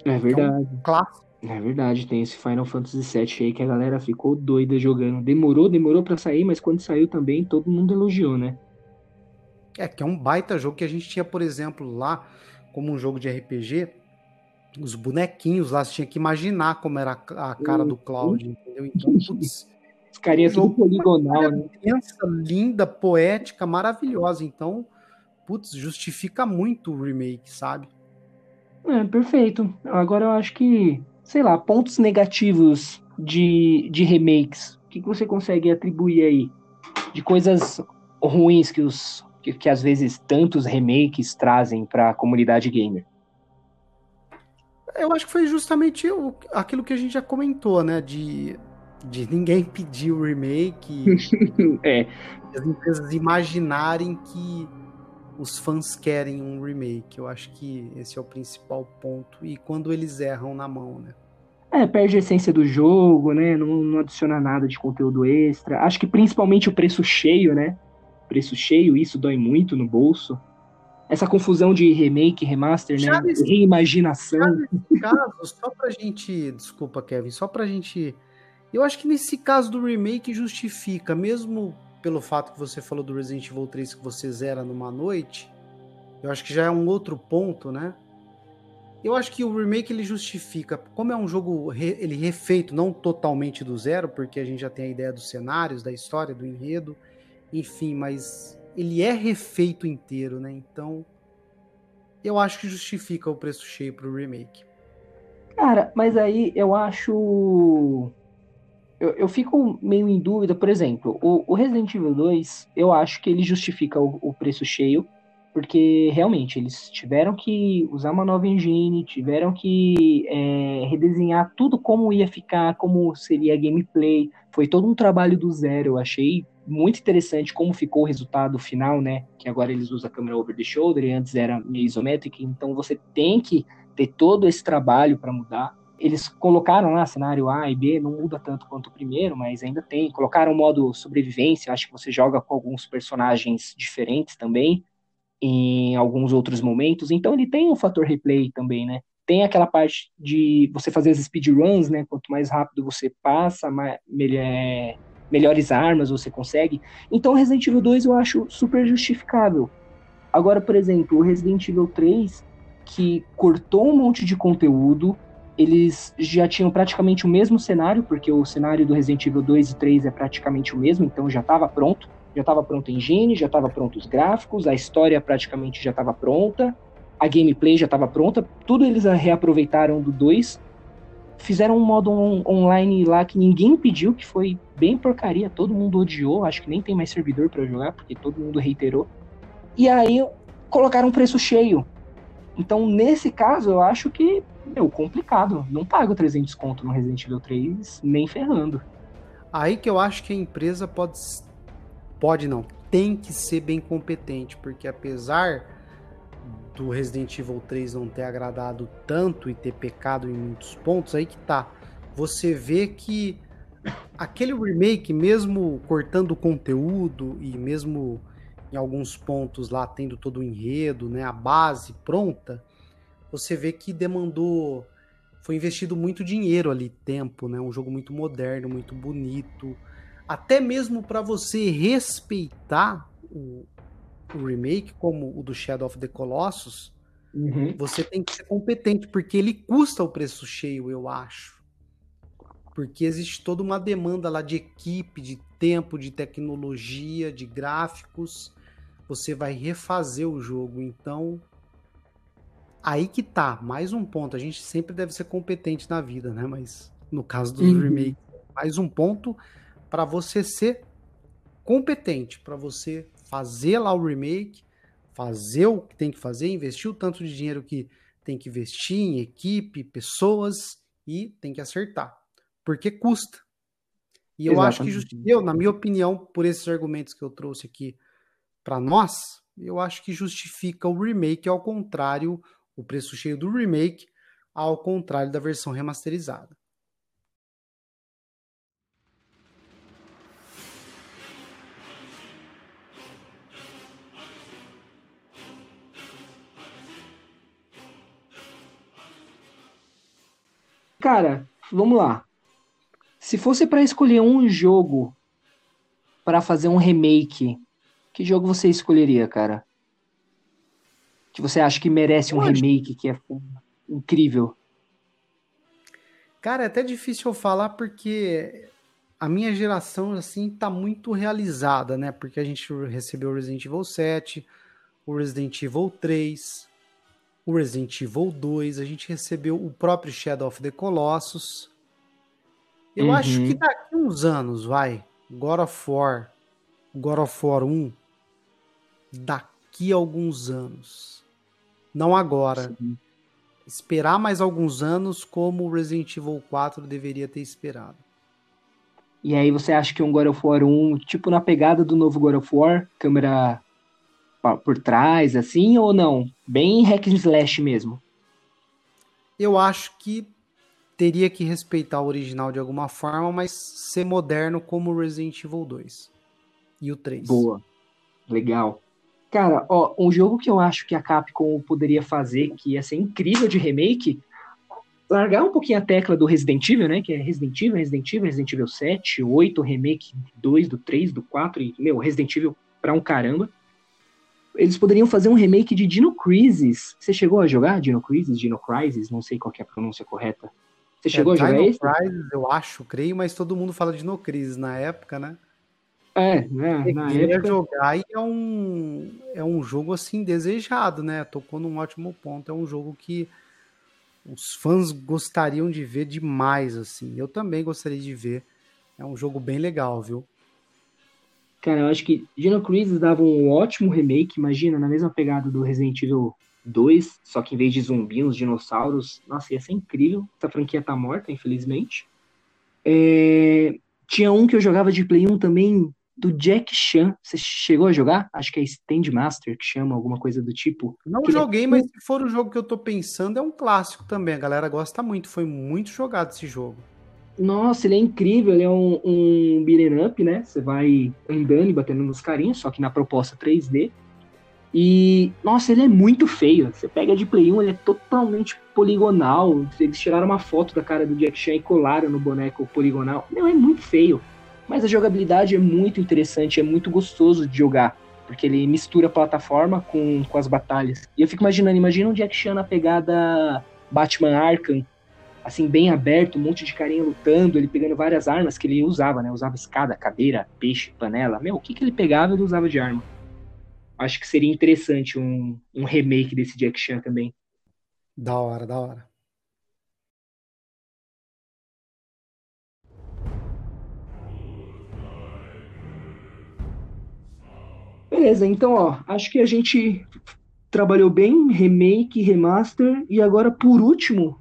É verdade. É um clássico É verdade, tem esse Final Fantasy sete aí que a galera ficou doida jogando. Demorou, demorou pra sair, mas quando saiu também todo mundo elogiou, né? É, que é um baita jogo que a gente tinha, por exemplo, lá, como um jogo de R P G, os bonequinhos lá, você tinha que imaginar como era a cara do Cloud, entendeu? Então, putz, os carinhas tudo poligonal, né? Criança linda, poética, maravilhosa. Então, putz, justifica muito o remake, sabe? É, perfeito. Agora eu acho que, sei lá, pontos negativos de, de remakes. O que você consegue atribuir aí? De coisas ruins que, os, que, que às vezes tantos remakes trazem para a comunidade gamer. Eu acho que foi justamente o, aquilo que a gente já comentou, né? De, de ninguém pedir o remake. É. As empresas imaginarem que os fãs querem um remake. Eu acho que esse é o principal ponto. E quando eles erram na mão, né? É, perde a essência do jogo, né? Não, não adiciona nada de conteúdo extra. Acho que principalmente o preço cheio, né? Preço cheio, isso dói muito no bolso. Essa confusão de remake, remaster, já né? Nesse, reimaginação. Já nesse caso, só pra gente... Desculpa, Kevin. Só pra gente... Eu acho que nesse caso do remake justifica, mesmo pelo fato que você falou do Resident Evil três que você zera numa noite, eu acho que já é um outro ponto, né? Eu acho que o remake ele justifica. Como é um jogo re, ele refeito, não totalmente do zero, porque a gente já tem a ideia dos cenários, da história, do enredo, enfim, mas... ele é refeito inteiro, né? Então, eu acho que justifica o preço cheio pro remake. Cara, mas aí eu acho... Eu, eu fico meio em dúvida, por exemplo, o, o Resident Evil dois, eu acho que ele justifica o, o preço cheio, porque realmente eles tiveram que usar uma nova engine, tiveram que é, redesenhar tudo como ia ficar, como seria a gameplay, foi todo um trabalho do zero, eu achei... muito interessante como ficou o resultado final, né? Que agora eles usam a câmera over the shoulder e antes era meio isométrica, então você tem que ter todo esse trabalho para mudar. Eles colocaram lá cenário A e B, não muda tanto quanto o primeiro, mas ainda tem. Colocaram o modo sobrevivência, acho que você joga com alguns personagens diferentes também, em alguns outros momentos, então ele tem um fator replay também, né? Tem aquela parte de você fazer as speedruns, né? Quanto mais rápido você passa, mais, melhor é... melhores armas você consegue. Então Resident Evil dois eu acho super justificável. Agora, por exemplo, o Resident Evil três, que cortou um monte de conteúdo, eles já tinham praticamente o mesmo cenário, porque o cenário do Resident Evil dois e três é praticamente o mesmo, então já estava pronto, já estava pronto a engine, já estava pronto os gráficos, a história praticamente já estava pronta, a gameplay já estava pronta, tudo eles reaproveitaram do dois, fizeram um modo on- online lá que ninguém pediu, que foi bem porcaria, todo mundo odiou, acho que nem tem mais servidor pra jogar, porque todo mundo reiterou. E aí colocaram um preço cheio. Então, nesse caso, eu acho que, meu, complicado. Não pago trezentos conto no Resident Evil três, nem ferrando. Aí que eu acho que a empresa pode... Pode não, tem que ser bem competente, porque apesar do Resident Evil três não ter agradado tanto e ter pecado em muitos pontos, aí que tá. Você vê que aquele remake, mesmo cortando o conteúdo e mesmo em alguns pontos lá tendo todo o enredo, né, a base pronta, você vê que demandou, foi investido muito dinheiro ali, tempo, né, um jogo muito moderno, muito bonito, até mesmo para você respeitar o o remake, como o do Shadow of the Colossus, uhum. Você tem que ser competente, porque ele custa o preço cheio, eu acho. Porque existe toda uma demanda lá de equipe, de tempo, de tecnologia, de gráficos. Você vai refazer o jogo, então... Aí que tá, mais um ponto. A gente sempre deve ser competente na vida, né? Mas no caso do uhum. remake, mais um ponto para você ser competente, para você... fazer lá o remake, fazer o que tem que fazer, investir o tanto de dinheiro que tem que investir em equipe, pessoas, e tem que acertar, porque custa. E eu Exatamente. Acho que, justi- eu, na minha opinião, por esses argumentos que eu trouxe aqui para nós, eu acho que justifica o remake, ao contrário, o preço cheio do remake, ao contrário da versão remasterizada. Cara, vamos lá. Se fosse pra escolher um jogo pra fazer um remake, que jogo você escolheria, cara? Que você acha que merece um Pode. remake, que é incrível? Cara, é até difícil eu falar porque a minha geração, assim, tá muito realizada, né? Porque a gente recebeu o Resident Evil sete, o Resident Evil três, o Resident Evil dois, a gente recebeu o próprio Shadow of the Colossus. Eu uhum. acho que daqui uns anos, vai, God of War, God of War um, daqui a alguns anos. Não agora. Sim. Esperar mais alguns anos como o Resident Evil quatro deveria ter esperado. E aí você acha que um God of War um, tipo na pegada do novo God of War, câmera por trás, assim, ou não? Bem hack and slash mesmo. Eu acho que teria que respeitar o original de alguma forma, mas ser moderno como o Resident Evil dois e o três. Boa. Legal. Cara, ó, um jogo que eu acho que a Capcom poderia fazer, que ia ser incrível de remake, largar um pouquinho a tecla do Resident Evil, né? Que é Resident Evil, Resident Evil, Resident Evil sete, oito, remake dois, do três, do quatro, e, meu, Resident Evil pra um caramba. Eles poderiam fazer um remake de Dino Crisis. Você chegou a jogar Dino Crisis? Dino Crisis? Não sei qual que é a pronúncia correta. Você chegou é, a jogar isso? Dino Crisis, eu acho, creio, mas todo mundo fala Dino Crisis na época, né? É, né? Na época... jogar e é um, é um jogo, assim, desejado, né? Tocou num ótimo ponto. É um jogo que os fãs gostariam de ver demais, assim. Eu também gostaria de ver. É um jogo bem legal, viu? Cara, eu acho que Dino Crisis dava um ótimo remake, imagina, na mesma pegada do Resident Evil dois, só que em vez de zumbi, uns dinossauros. Nossa, ia ser incrível. Essa franquia tá morta, infelizmente. É... Tinha um que eu jogava de Play um também, do Jack Chan. Você chegou a jogar? Acho que é Stand Master, que chama, alguma coisa do tipo. Não que joguei, é... mas se for o jogo que eu tô pensando, é um clássico também. A galera gosta muito, foi muito jogado esse jogo. Nossa, ele é incrível, ele é um, um beat'em up, né? Você vai andando e batendo nos carinhos, só que na proposta três D. E, nossa, ele é muito feio. Você pega de Play um, ele é totalmente poligonal. Eles tiraram uma foto da cara do Jack Chan e colaram no boneco poligonal. Não, é muito feio. Mas a jogabilidade é muito interessante, é muito gostoso de jogar. Porque ele mistura a plataforma com, com as batalhas. E eu fico imaginando, imagina um Jack Chan na pegada Batman Arkham, assim, bem aberto, um monte de carinha lutando, ele pegando várias armas que ele usava, né? Usava escada, cadeira, peixe, panela. Meu, o que, que ele pegava, ele usava de arma. Acho que seria interessante um, um remake desse Jack Chan também. Da hora, da hora. Beleza, então, ó, acho que a gente trabalhou bem, remake, remaster, e agora, por último...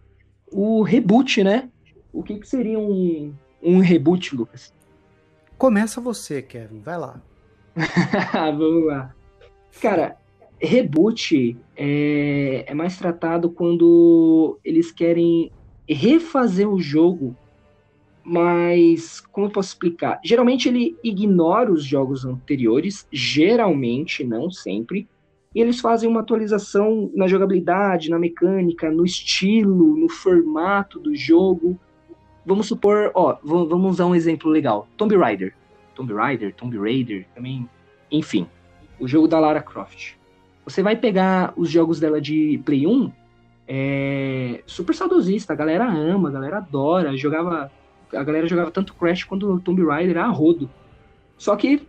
o reboot, né? O que, que seria um, um reboot, Lucas? Começa você, Kevin. Vai lá. Vamos lá. Cara, reboot é, é mais tratado quando eles querem refazer o jogo, mas como eu posso explicar? Geralmente ele ignora os jogos anteriores, geralmente, não sempre, e eles fazem uma atualização na jogabilidade, na mecânica, no estilo, no formato do jogo. Vamos supor, ó, vamos usar um exemplo legal. Tomb Raider. Tomb Raider, Tomb Raider, também... Enfim, o jogo da Lara Croft. Você vai pegar os jogos dela de Play um, é, super saudosista, a galera ama, a galera adora, jogava, a galera jogava tanto Crash quanto Tomb Raider a rodo. Só que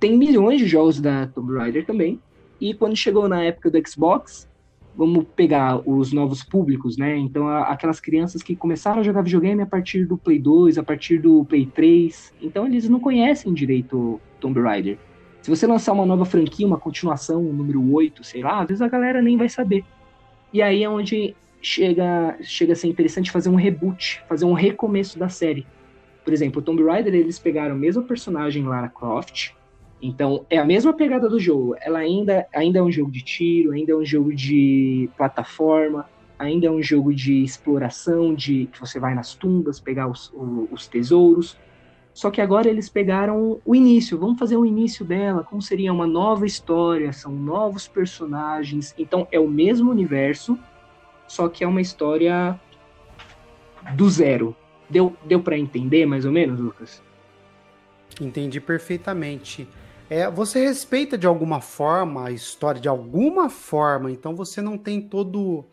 tem milhões de jogos da Tomb Raider também. E quando chegou na época do Xbox, vamos pegar os novos públicos, né? Então, aquelas crianças que começaram a jogar videogame a partir do Play dois, a partir do Play três. Então, eles não conhecem direito Tomb Raider. Se você lançar uma nova franquia, uma continuação, o número oito, sei lá, às vezes a galera nem vai saber. E aí é onde chega, chega a ser interessante fazer um reboot, fazer um recomeço da série. Por exemplo, o Tomb Raider, eles pegaram o mesmo personagem Lara Croft. Então, é a mesma pegada do jogo. Ela ainda, ainda é um jogo de tiro, ainda é um jogo de plataforma, ainda é um jogo de exploração, de que você vai nas tumbas pegar os, os, os tesouros. Só que agora eles pegaram o início. Vamos fazer o início dela, como seria uma nova história, são novos personagens. Então, é o mesmo universo, só que é uma história do zero. Deu, deu para entender mais ou menos, Lucas? Entendi perfeitamente. É, você respeita de alguma forma a história, de alguma forma, então você não tem todo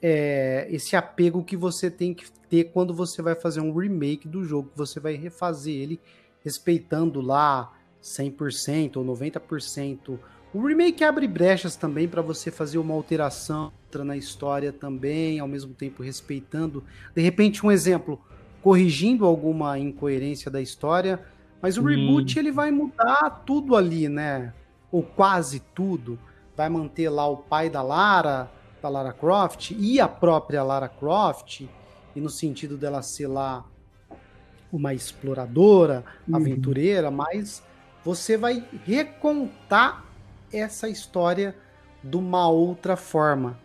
é, esse apego que você tem que ter quando você vai fazer um remake do jogo, você vai refazer ele respeitando lá cem por cento ou noventa por cento. O remake abre brechas também para você fazer uma alteração na história também, ao mesmo tempo respeitando, de repente, um exemplo, corrigindo alguma incoerência da história, mas o hum. reboot ele vai mudar tudo ali, né? Ou quase tudo. Vai manter lá o pai da Lara, da Lara Croft, e a própria Lara Croft, e no sentido dela ser lá uma exploradora, uhum. aventureira, mas você vai recontar essa história de uma outra forma.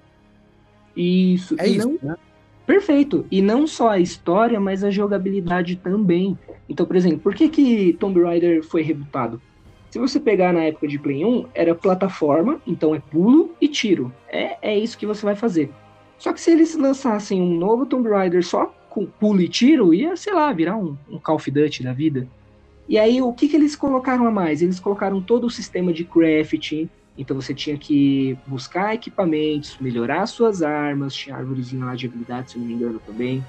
Isso. É isso, não... né? Perfeito. E não só a história, mas a jogabilidade também. Então, por exemplo, por que que Tomb Raider foi rebutado? Se você pegar na época de Play um, era plataforma, então é pulo e tiro. É, é isso que você vai fazer. Só que se eles lançassem um novo Tomb Raider só com pulo e tiro, ia, sei lá, virar um, um Call of Duty da vida. E aí, o que que eles colocaram a mais? Eles colocaram todo o sistema de crafting. Então você tinha que buscar equipamentos, melhorar suas armas, tinha árvores lá de habilidade, se não me engano também.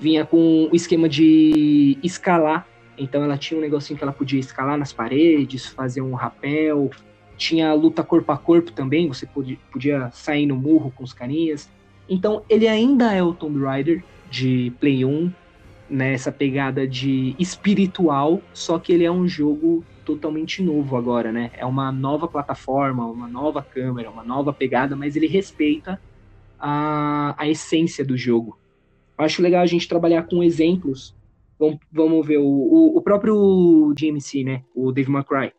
Vinha com o esquema de escalar, então ela tinha um negocinho que ela podia escalar nas paredes, fazer um rapel. Tinha luta corpo a corpo também, você podia sair no murro com os carinhas. Então ele ainda é o Tomb Raider de Play um, nessa pegada de espiritual, só que ele é um jogo totalmente novo agora, né? É uma nova plataforma, uma nova câmera, uma nova pegada, mas ele respeita a, a essência do jogo. Eu acho legal a gente trabalhar com exemplos. Vamos, vamos ver o, o, o próprio D M C, né? O Devil May Cry,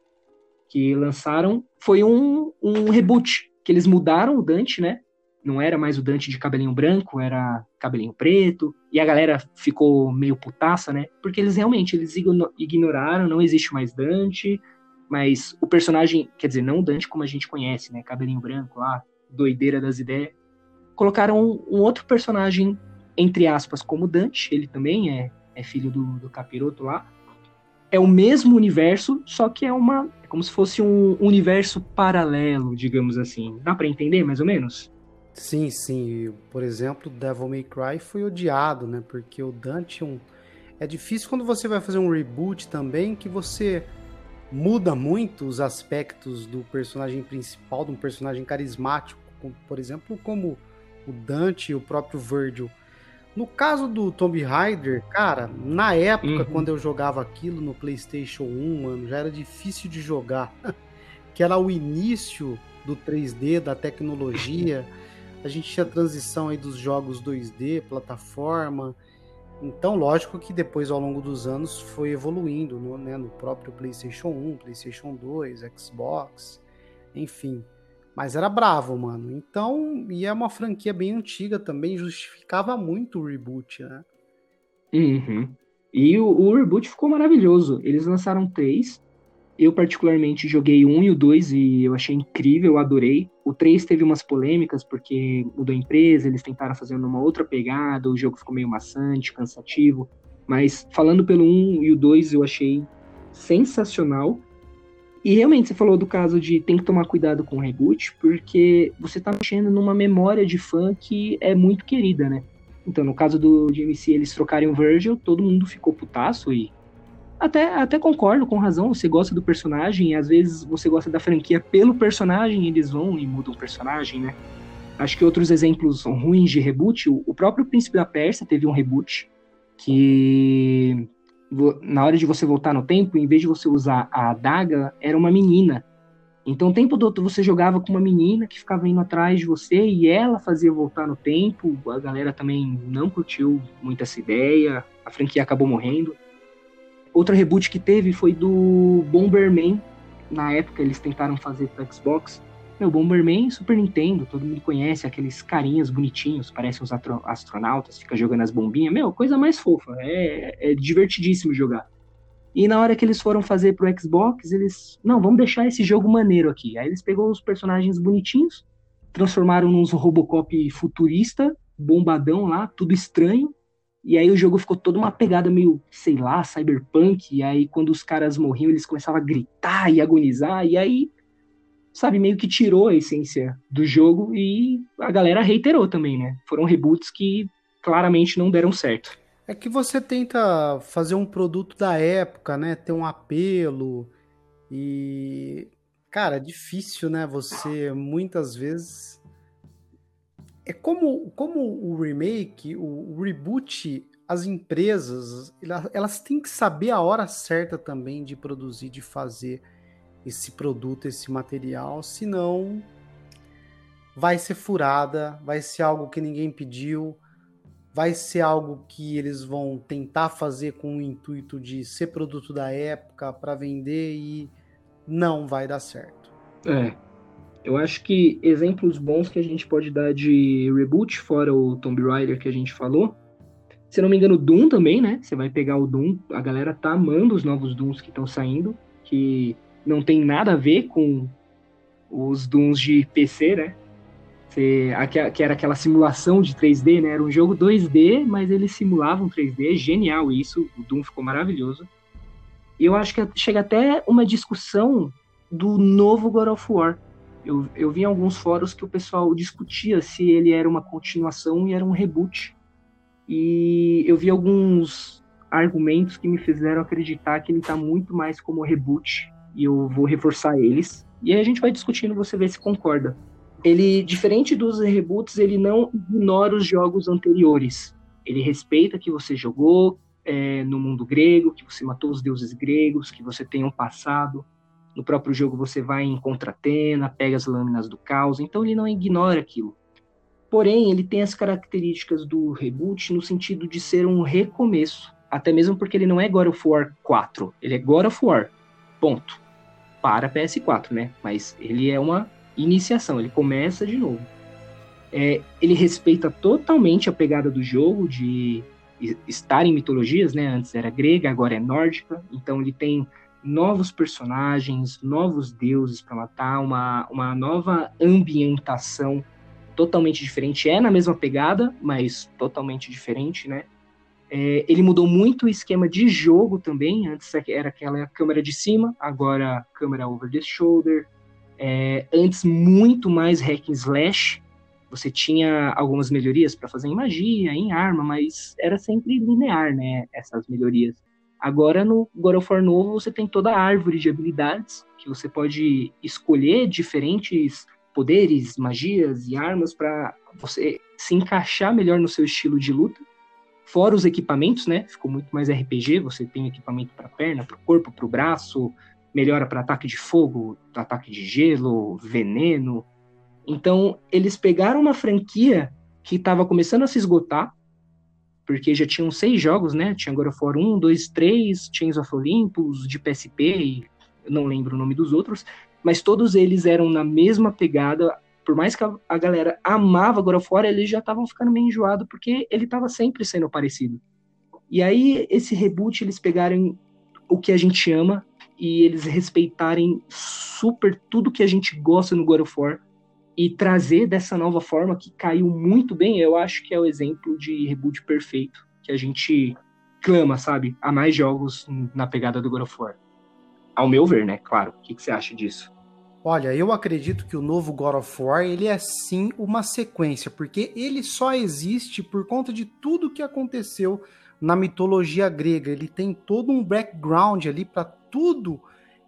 que lançaram, foi um, um reboot, que eles mudaram o Dante, né? Não era mais o Dante de cabelinho branco, era cabelinho preto, e a galera ficou meio putaça, né? Porque eles realmente, eles ignoraram, não existe mais Dante, mas o personagem, quer dizer, não o Dante como a gente conhece, né? Cabelinho branco lá, doideira das ideias. Colocaram um outro personagem, entre aspas, como Dante, ele também é, é filho do, do capiroto lá. É o mesmo universo, só que é uma, é como se fosse um universo paralelo, digamos assim. Dá pra entender, mais ou menos? Sim, sim. Por exemplo, Devil May Cry foi odiado, né? Porque o Dante... Um... É difícil quando você vai fazer um reboot também, que você muda muito os aspectos do personagem principal, de um personagem carismático, como, por exemplo, como o Dante e o próprio Virgil. No caso do Tomb Raider, cara, na época, uhum. quando eu jogava aquilo no PlayStation um, mano, já era difícil de jogar. Que era o início do três D, da tecnologia... A gente tinha a transição aí dos jogos dois D, plataforma. Então, lógico que depois, ao longo dos anos, foi evoluindo, no, né, no próprio PlayStation um, PlayStation dois, Xbox, enfim. Mas era bravo, mano. Então, e é uma franquia bem antiga também, justificava muito o reboot, né? Uhum. E o, o reboot ficou maravilhoso. Eles lançaram três. Eu, particularmente, joguei o um e o dois e eu achei incrível, eu adorei. O três teve umas polêmicas, porque mudou a empresa, eles tentaram fazer uma outra pegada, o jogo ficou meio maçante, cansativo. Mas, falando pelo um e o dois, eu achei sensacional. E, realmente, você falou do caso de tem que tomar cuidado com o reboot, porque você tá mexendo numa memória de fã que é muito querida, né? Então, no caso do D M C, eles trocarem o Virgil, todo mundo ficou putaço e... Até, até concordo, com razão, você gosta do personagem, e às vezes você gosta da franquia pelo personagem, eles vão e mudam o personagem, né? Acho que outros exemplos são ruins de reboot. O próprio Príncipe da Pérsia teve um reboot, que na hora de você voltar no tempo, em vez de você usar a adaga, era uma menina. Então o tempo todo você jogava com uma menina que ficava indo atrás de você, e ela fazia voltar no tempo, a galera também não curtiu muito essa ideia, a franquia acabou morrendo. Outro reboot que teve foi do Bomberman. Na época eles tentaram fazer pro Xbox. Meu, Bomberman, Super Nintendo, todo mundo conhece, aqueles carinhas bonitinhos, parecem uns atro- astronautas, fica jogando as bombinhas. Meu, coisa mais fofa, é, é divertidíssimo jogar. E na hora que eles foram fazer pro Xbox, eles... Não, vamos deixar esse jogo maneiro aqui. Aí eles pegaram os personagens bonitinhos, transformaram nos Robocop futurista, bombadão lá, tudo estranho. E aí o jogo ficou toda uma pegada meio, sei lá, cyberpunk. E aí quando os caras morriam, eles começavam a gritar e agonizar. E aí, sabe, meio que tirou a essência do jogo. E a galera reiterou também, né? Foram reboots que claramente não deram certo. É que você tenta fazer um produto da época, né? Ter um apelo. E, cara, difícil, né? Você, muitas vezes... É como, como o remake, o, o reboot, as empresas, elas, elas têm que saber a hora certa também de produzir, de fazer esse produto, esse material, senão vai ser furada, vai ser algo que ninguém pediu, vai ser algo que eles vão tentar fazer com o intuito de ser produto da época para vender e não vai dar certo. É. Eu acho que exemplos bons que a gente pode dar de reboot, fora o Tomb Raider que a gente falou, se não me engano, o Doom também, né? Você vai pegar o Doom, a galera tá amando os novos Dooms que estão saindo, que não tem nada a ver com os Dooms de P C, né? Você, que era aquela simulação de três D, né? Era um jogo dois D, mas eles simulavam três D, genial isso, o Doom ficou maravilhoso. E eu acho que chega até uma discussão do novo God of War. Eu, eu vi em alguns fóruns que o pessoal discutia se ele era uma continuação e era um reboot. E eu vi alguns argumentos que me fizeram acreditar que ele está muito mais como reboot. E eu vou reforçar eles. E aí a gente vai discutindo, você vê se concorda. Ele, diferente dos reboots, ele não ignora os jogos anteriores. Ele respeita que você jogou é, no mundo grego, que você matou os deuses gregos, que você tem um passado. No próprio jogo você vai em Atena, pega as lâminas do caos, então ele não ignora aquilo. Porém, ele tem as características do reboot no sentido de ser um recomeço, até mesmo porque ele não é God of War quatro, ele é God of War, ponto, para P S quatro, né? Mas ele é uma iniciação, ele começa de novo. É, ele respeita totalmente a pegada do jogo, de estar em mitologias, né? Antes era grega, agora é nórdica, então ele tem... novos personagens, novos deuses para matar, uma, uma nova ambientação totalmente diferente. É na mesma pegada, mas totalmente diferente, né? É, ele mudou muito o esquema de jogo também. Antes era aquela câmera de cima, agora câmera over the shoulder. É, antes, muito mais hack and slash. Você tinha algumas melhorias para fazer em magia, em arma, mas era sempre linear, né? Essas melhorias. Agora, no God of War novo, você tem toda a árvore de habilidades, que você pode escolher diferentes poderes, magias e armas para você se encaixar melhor no seu estilo de luta. Fora os equipamentos, né? Ficou muito mais R P G, você tem equipamento para perna, para o corpo, para o braço, melhora para ataque de fogo, ataque de gelo, veneno. Então, eles pegaram uma franquia que estava começando a se esgotar, porque já tinham seis jogos, né? Tinha God of War um, dois, três, Chains of Olympus, de P S P, e eu não lembro o nome dos outros, mas todos eles eram na mesma pegada. Por mais que a galera amava God of War, eles já estavam ficando meio enjoados, porque ele estava sempre sendo parecido. E aí, esse reboot, eles pegaram o que a gente ama, e eles respeitarem super tudo que a gente gosta no God of War, e trazer dessa nova forma que caiu muito bem. Eu acho que é o exemplo de reboot perfeito que a gente clama, sabe? Há mais jogos na pegada do God of War. Ao meu ver, né? Claro. O que, que você acha disso? Olha, eu acredito que o novo God of War, ele é sim uma sequência, porque ele só existe por conta de tudo que aconteceu na mitologia grega. Ele tem todo um background ali para tudo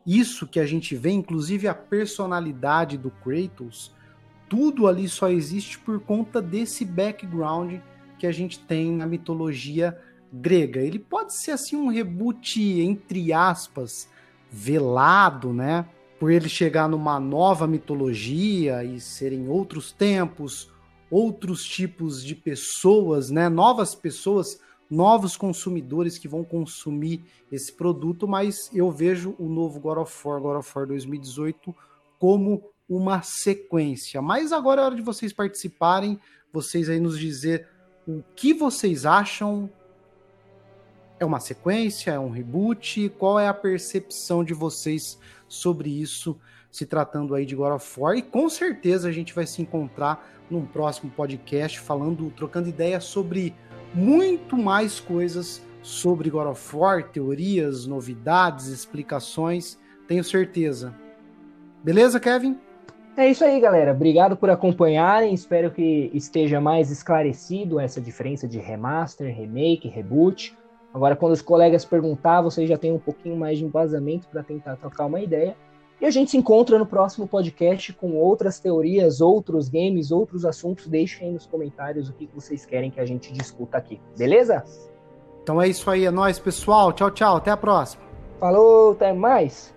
isso que a gente vê, inclusive a personalidade do Kratos. Tudo ali só existe por conta desse background que a gente tem na mitologia grega. Ele pode ser assim um reboot, entre aspas, velado, né? Por ele chegar numa nova mitologia e serem outros tempos, outros tipos de pessoas, né? Novas pessoas, novos consumidores que vão consumir esse produto, mas eu vejo o novo God of War, God of War dois mil e dezoito, como uma sequência. Mas agora é hora de vocês participarem, vocês aí nos dizer o que vocês acham. É uma sequência? É um reboot? Qual é a percepção de vocês sobre isso, se tratando aí de God of War? E com certeza a gente vai se encontrar num próximo podcast falando, trocando ideias sobre muito mais coisas sobre God of War, teorias, novidades, explicações, tenho certeza. Beleza, Kevin? É isso aí, galera. Obrigado por acompanharem. Espero que esteja mais esclarecido essa diferença de remaster, remake, reboot. Agora, quando os colegas perguntar, vocês já têm um pouquinho mais de embasamento para tentar trocar uma ideia. E a gente se encontra no próximo podcast com outras teorias, outros games, outros assuntos. Deixem aí nos comentários o que vocês querem que a gente discuta aqui. Beleza? Então é isso aí. É nóis, pessoal. Tchau, tchau. Até a próxima. Falou, até mais.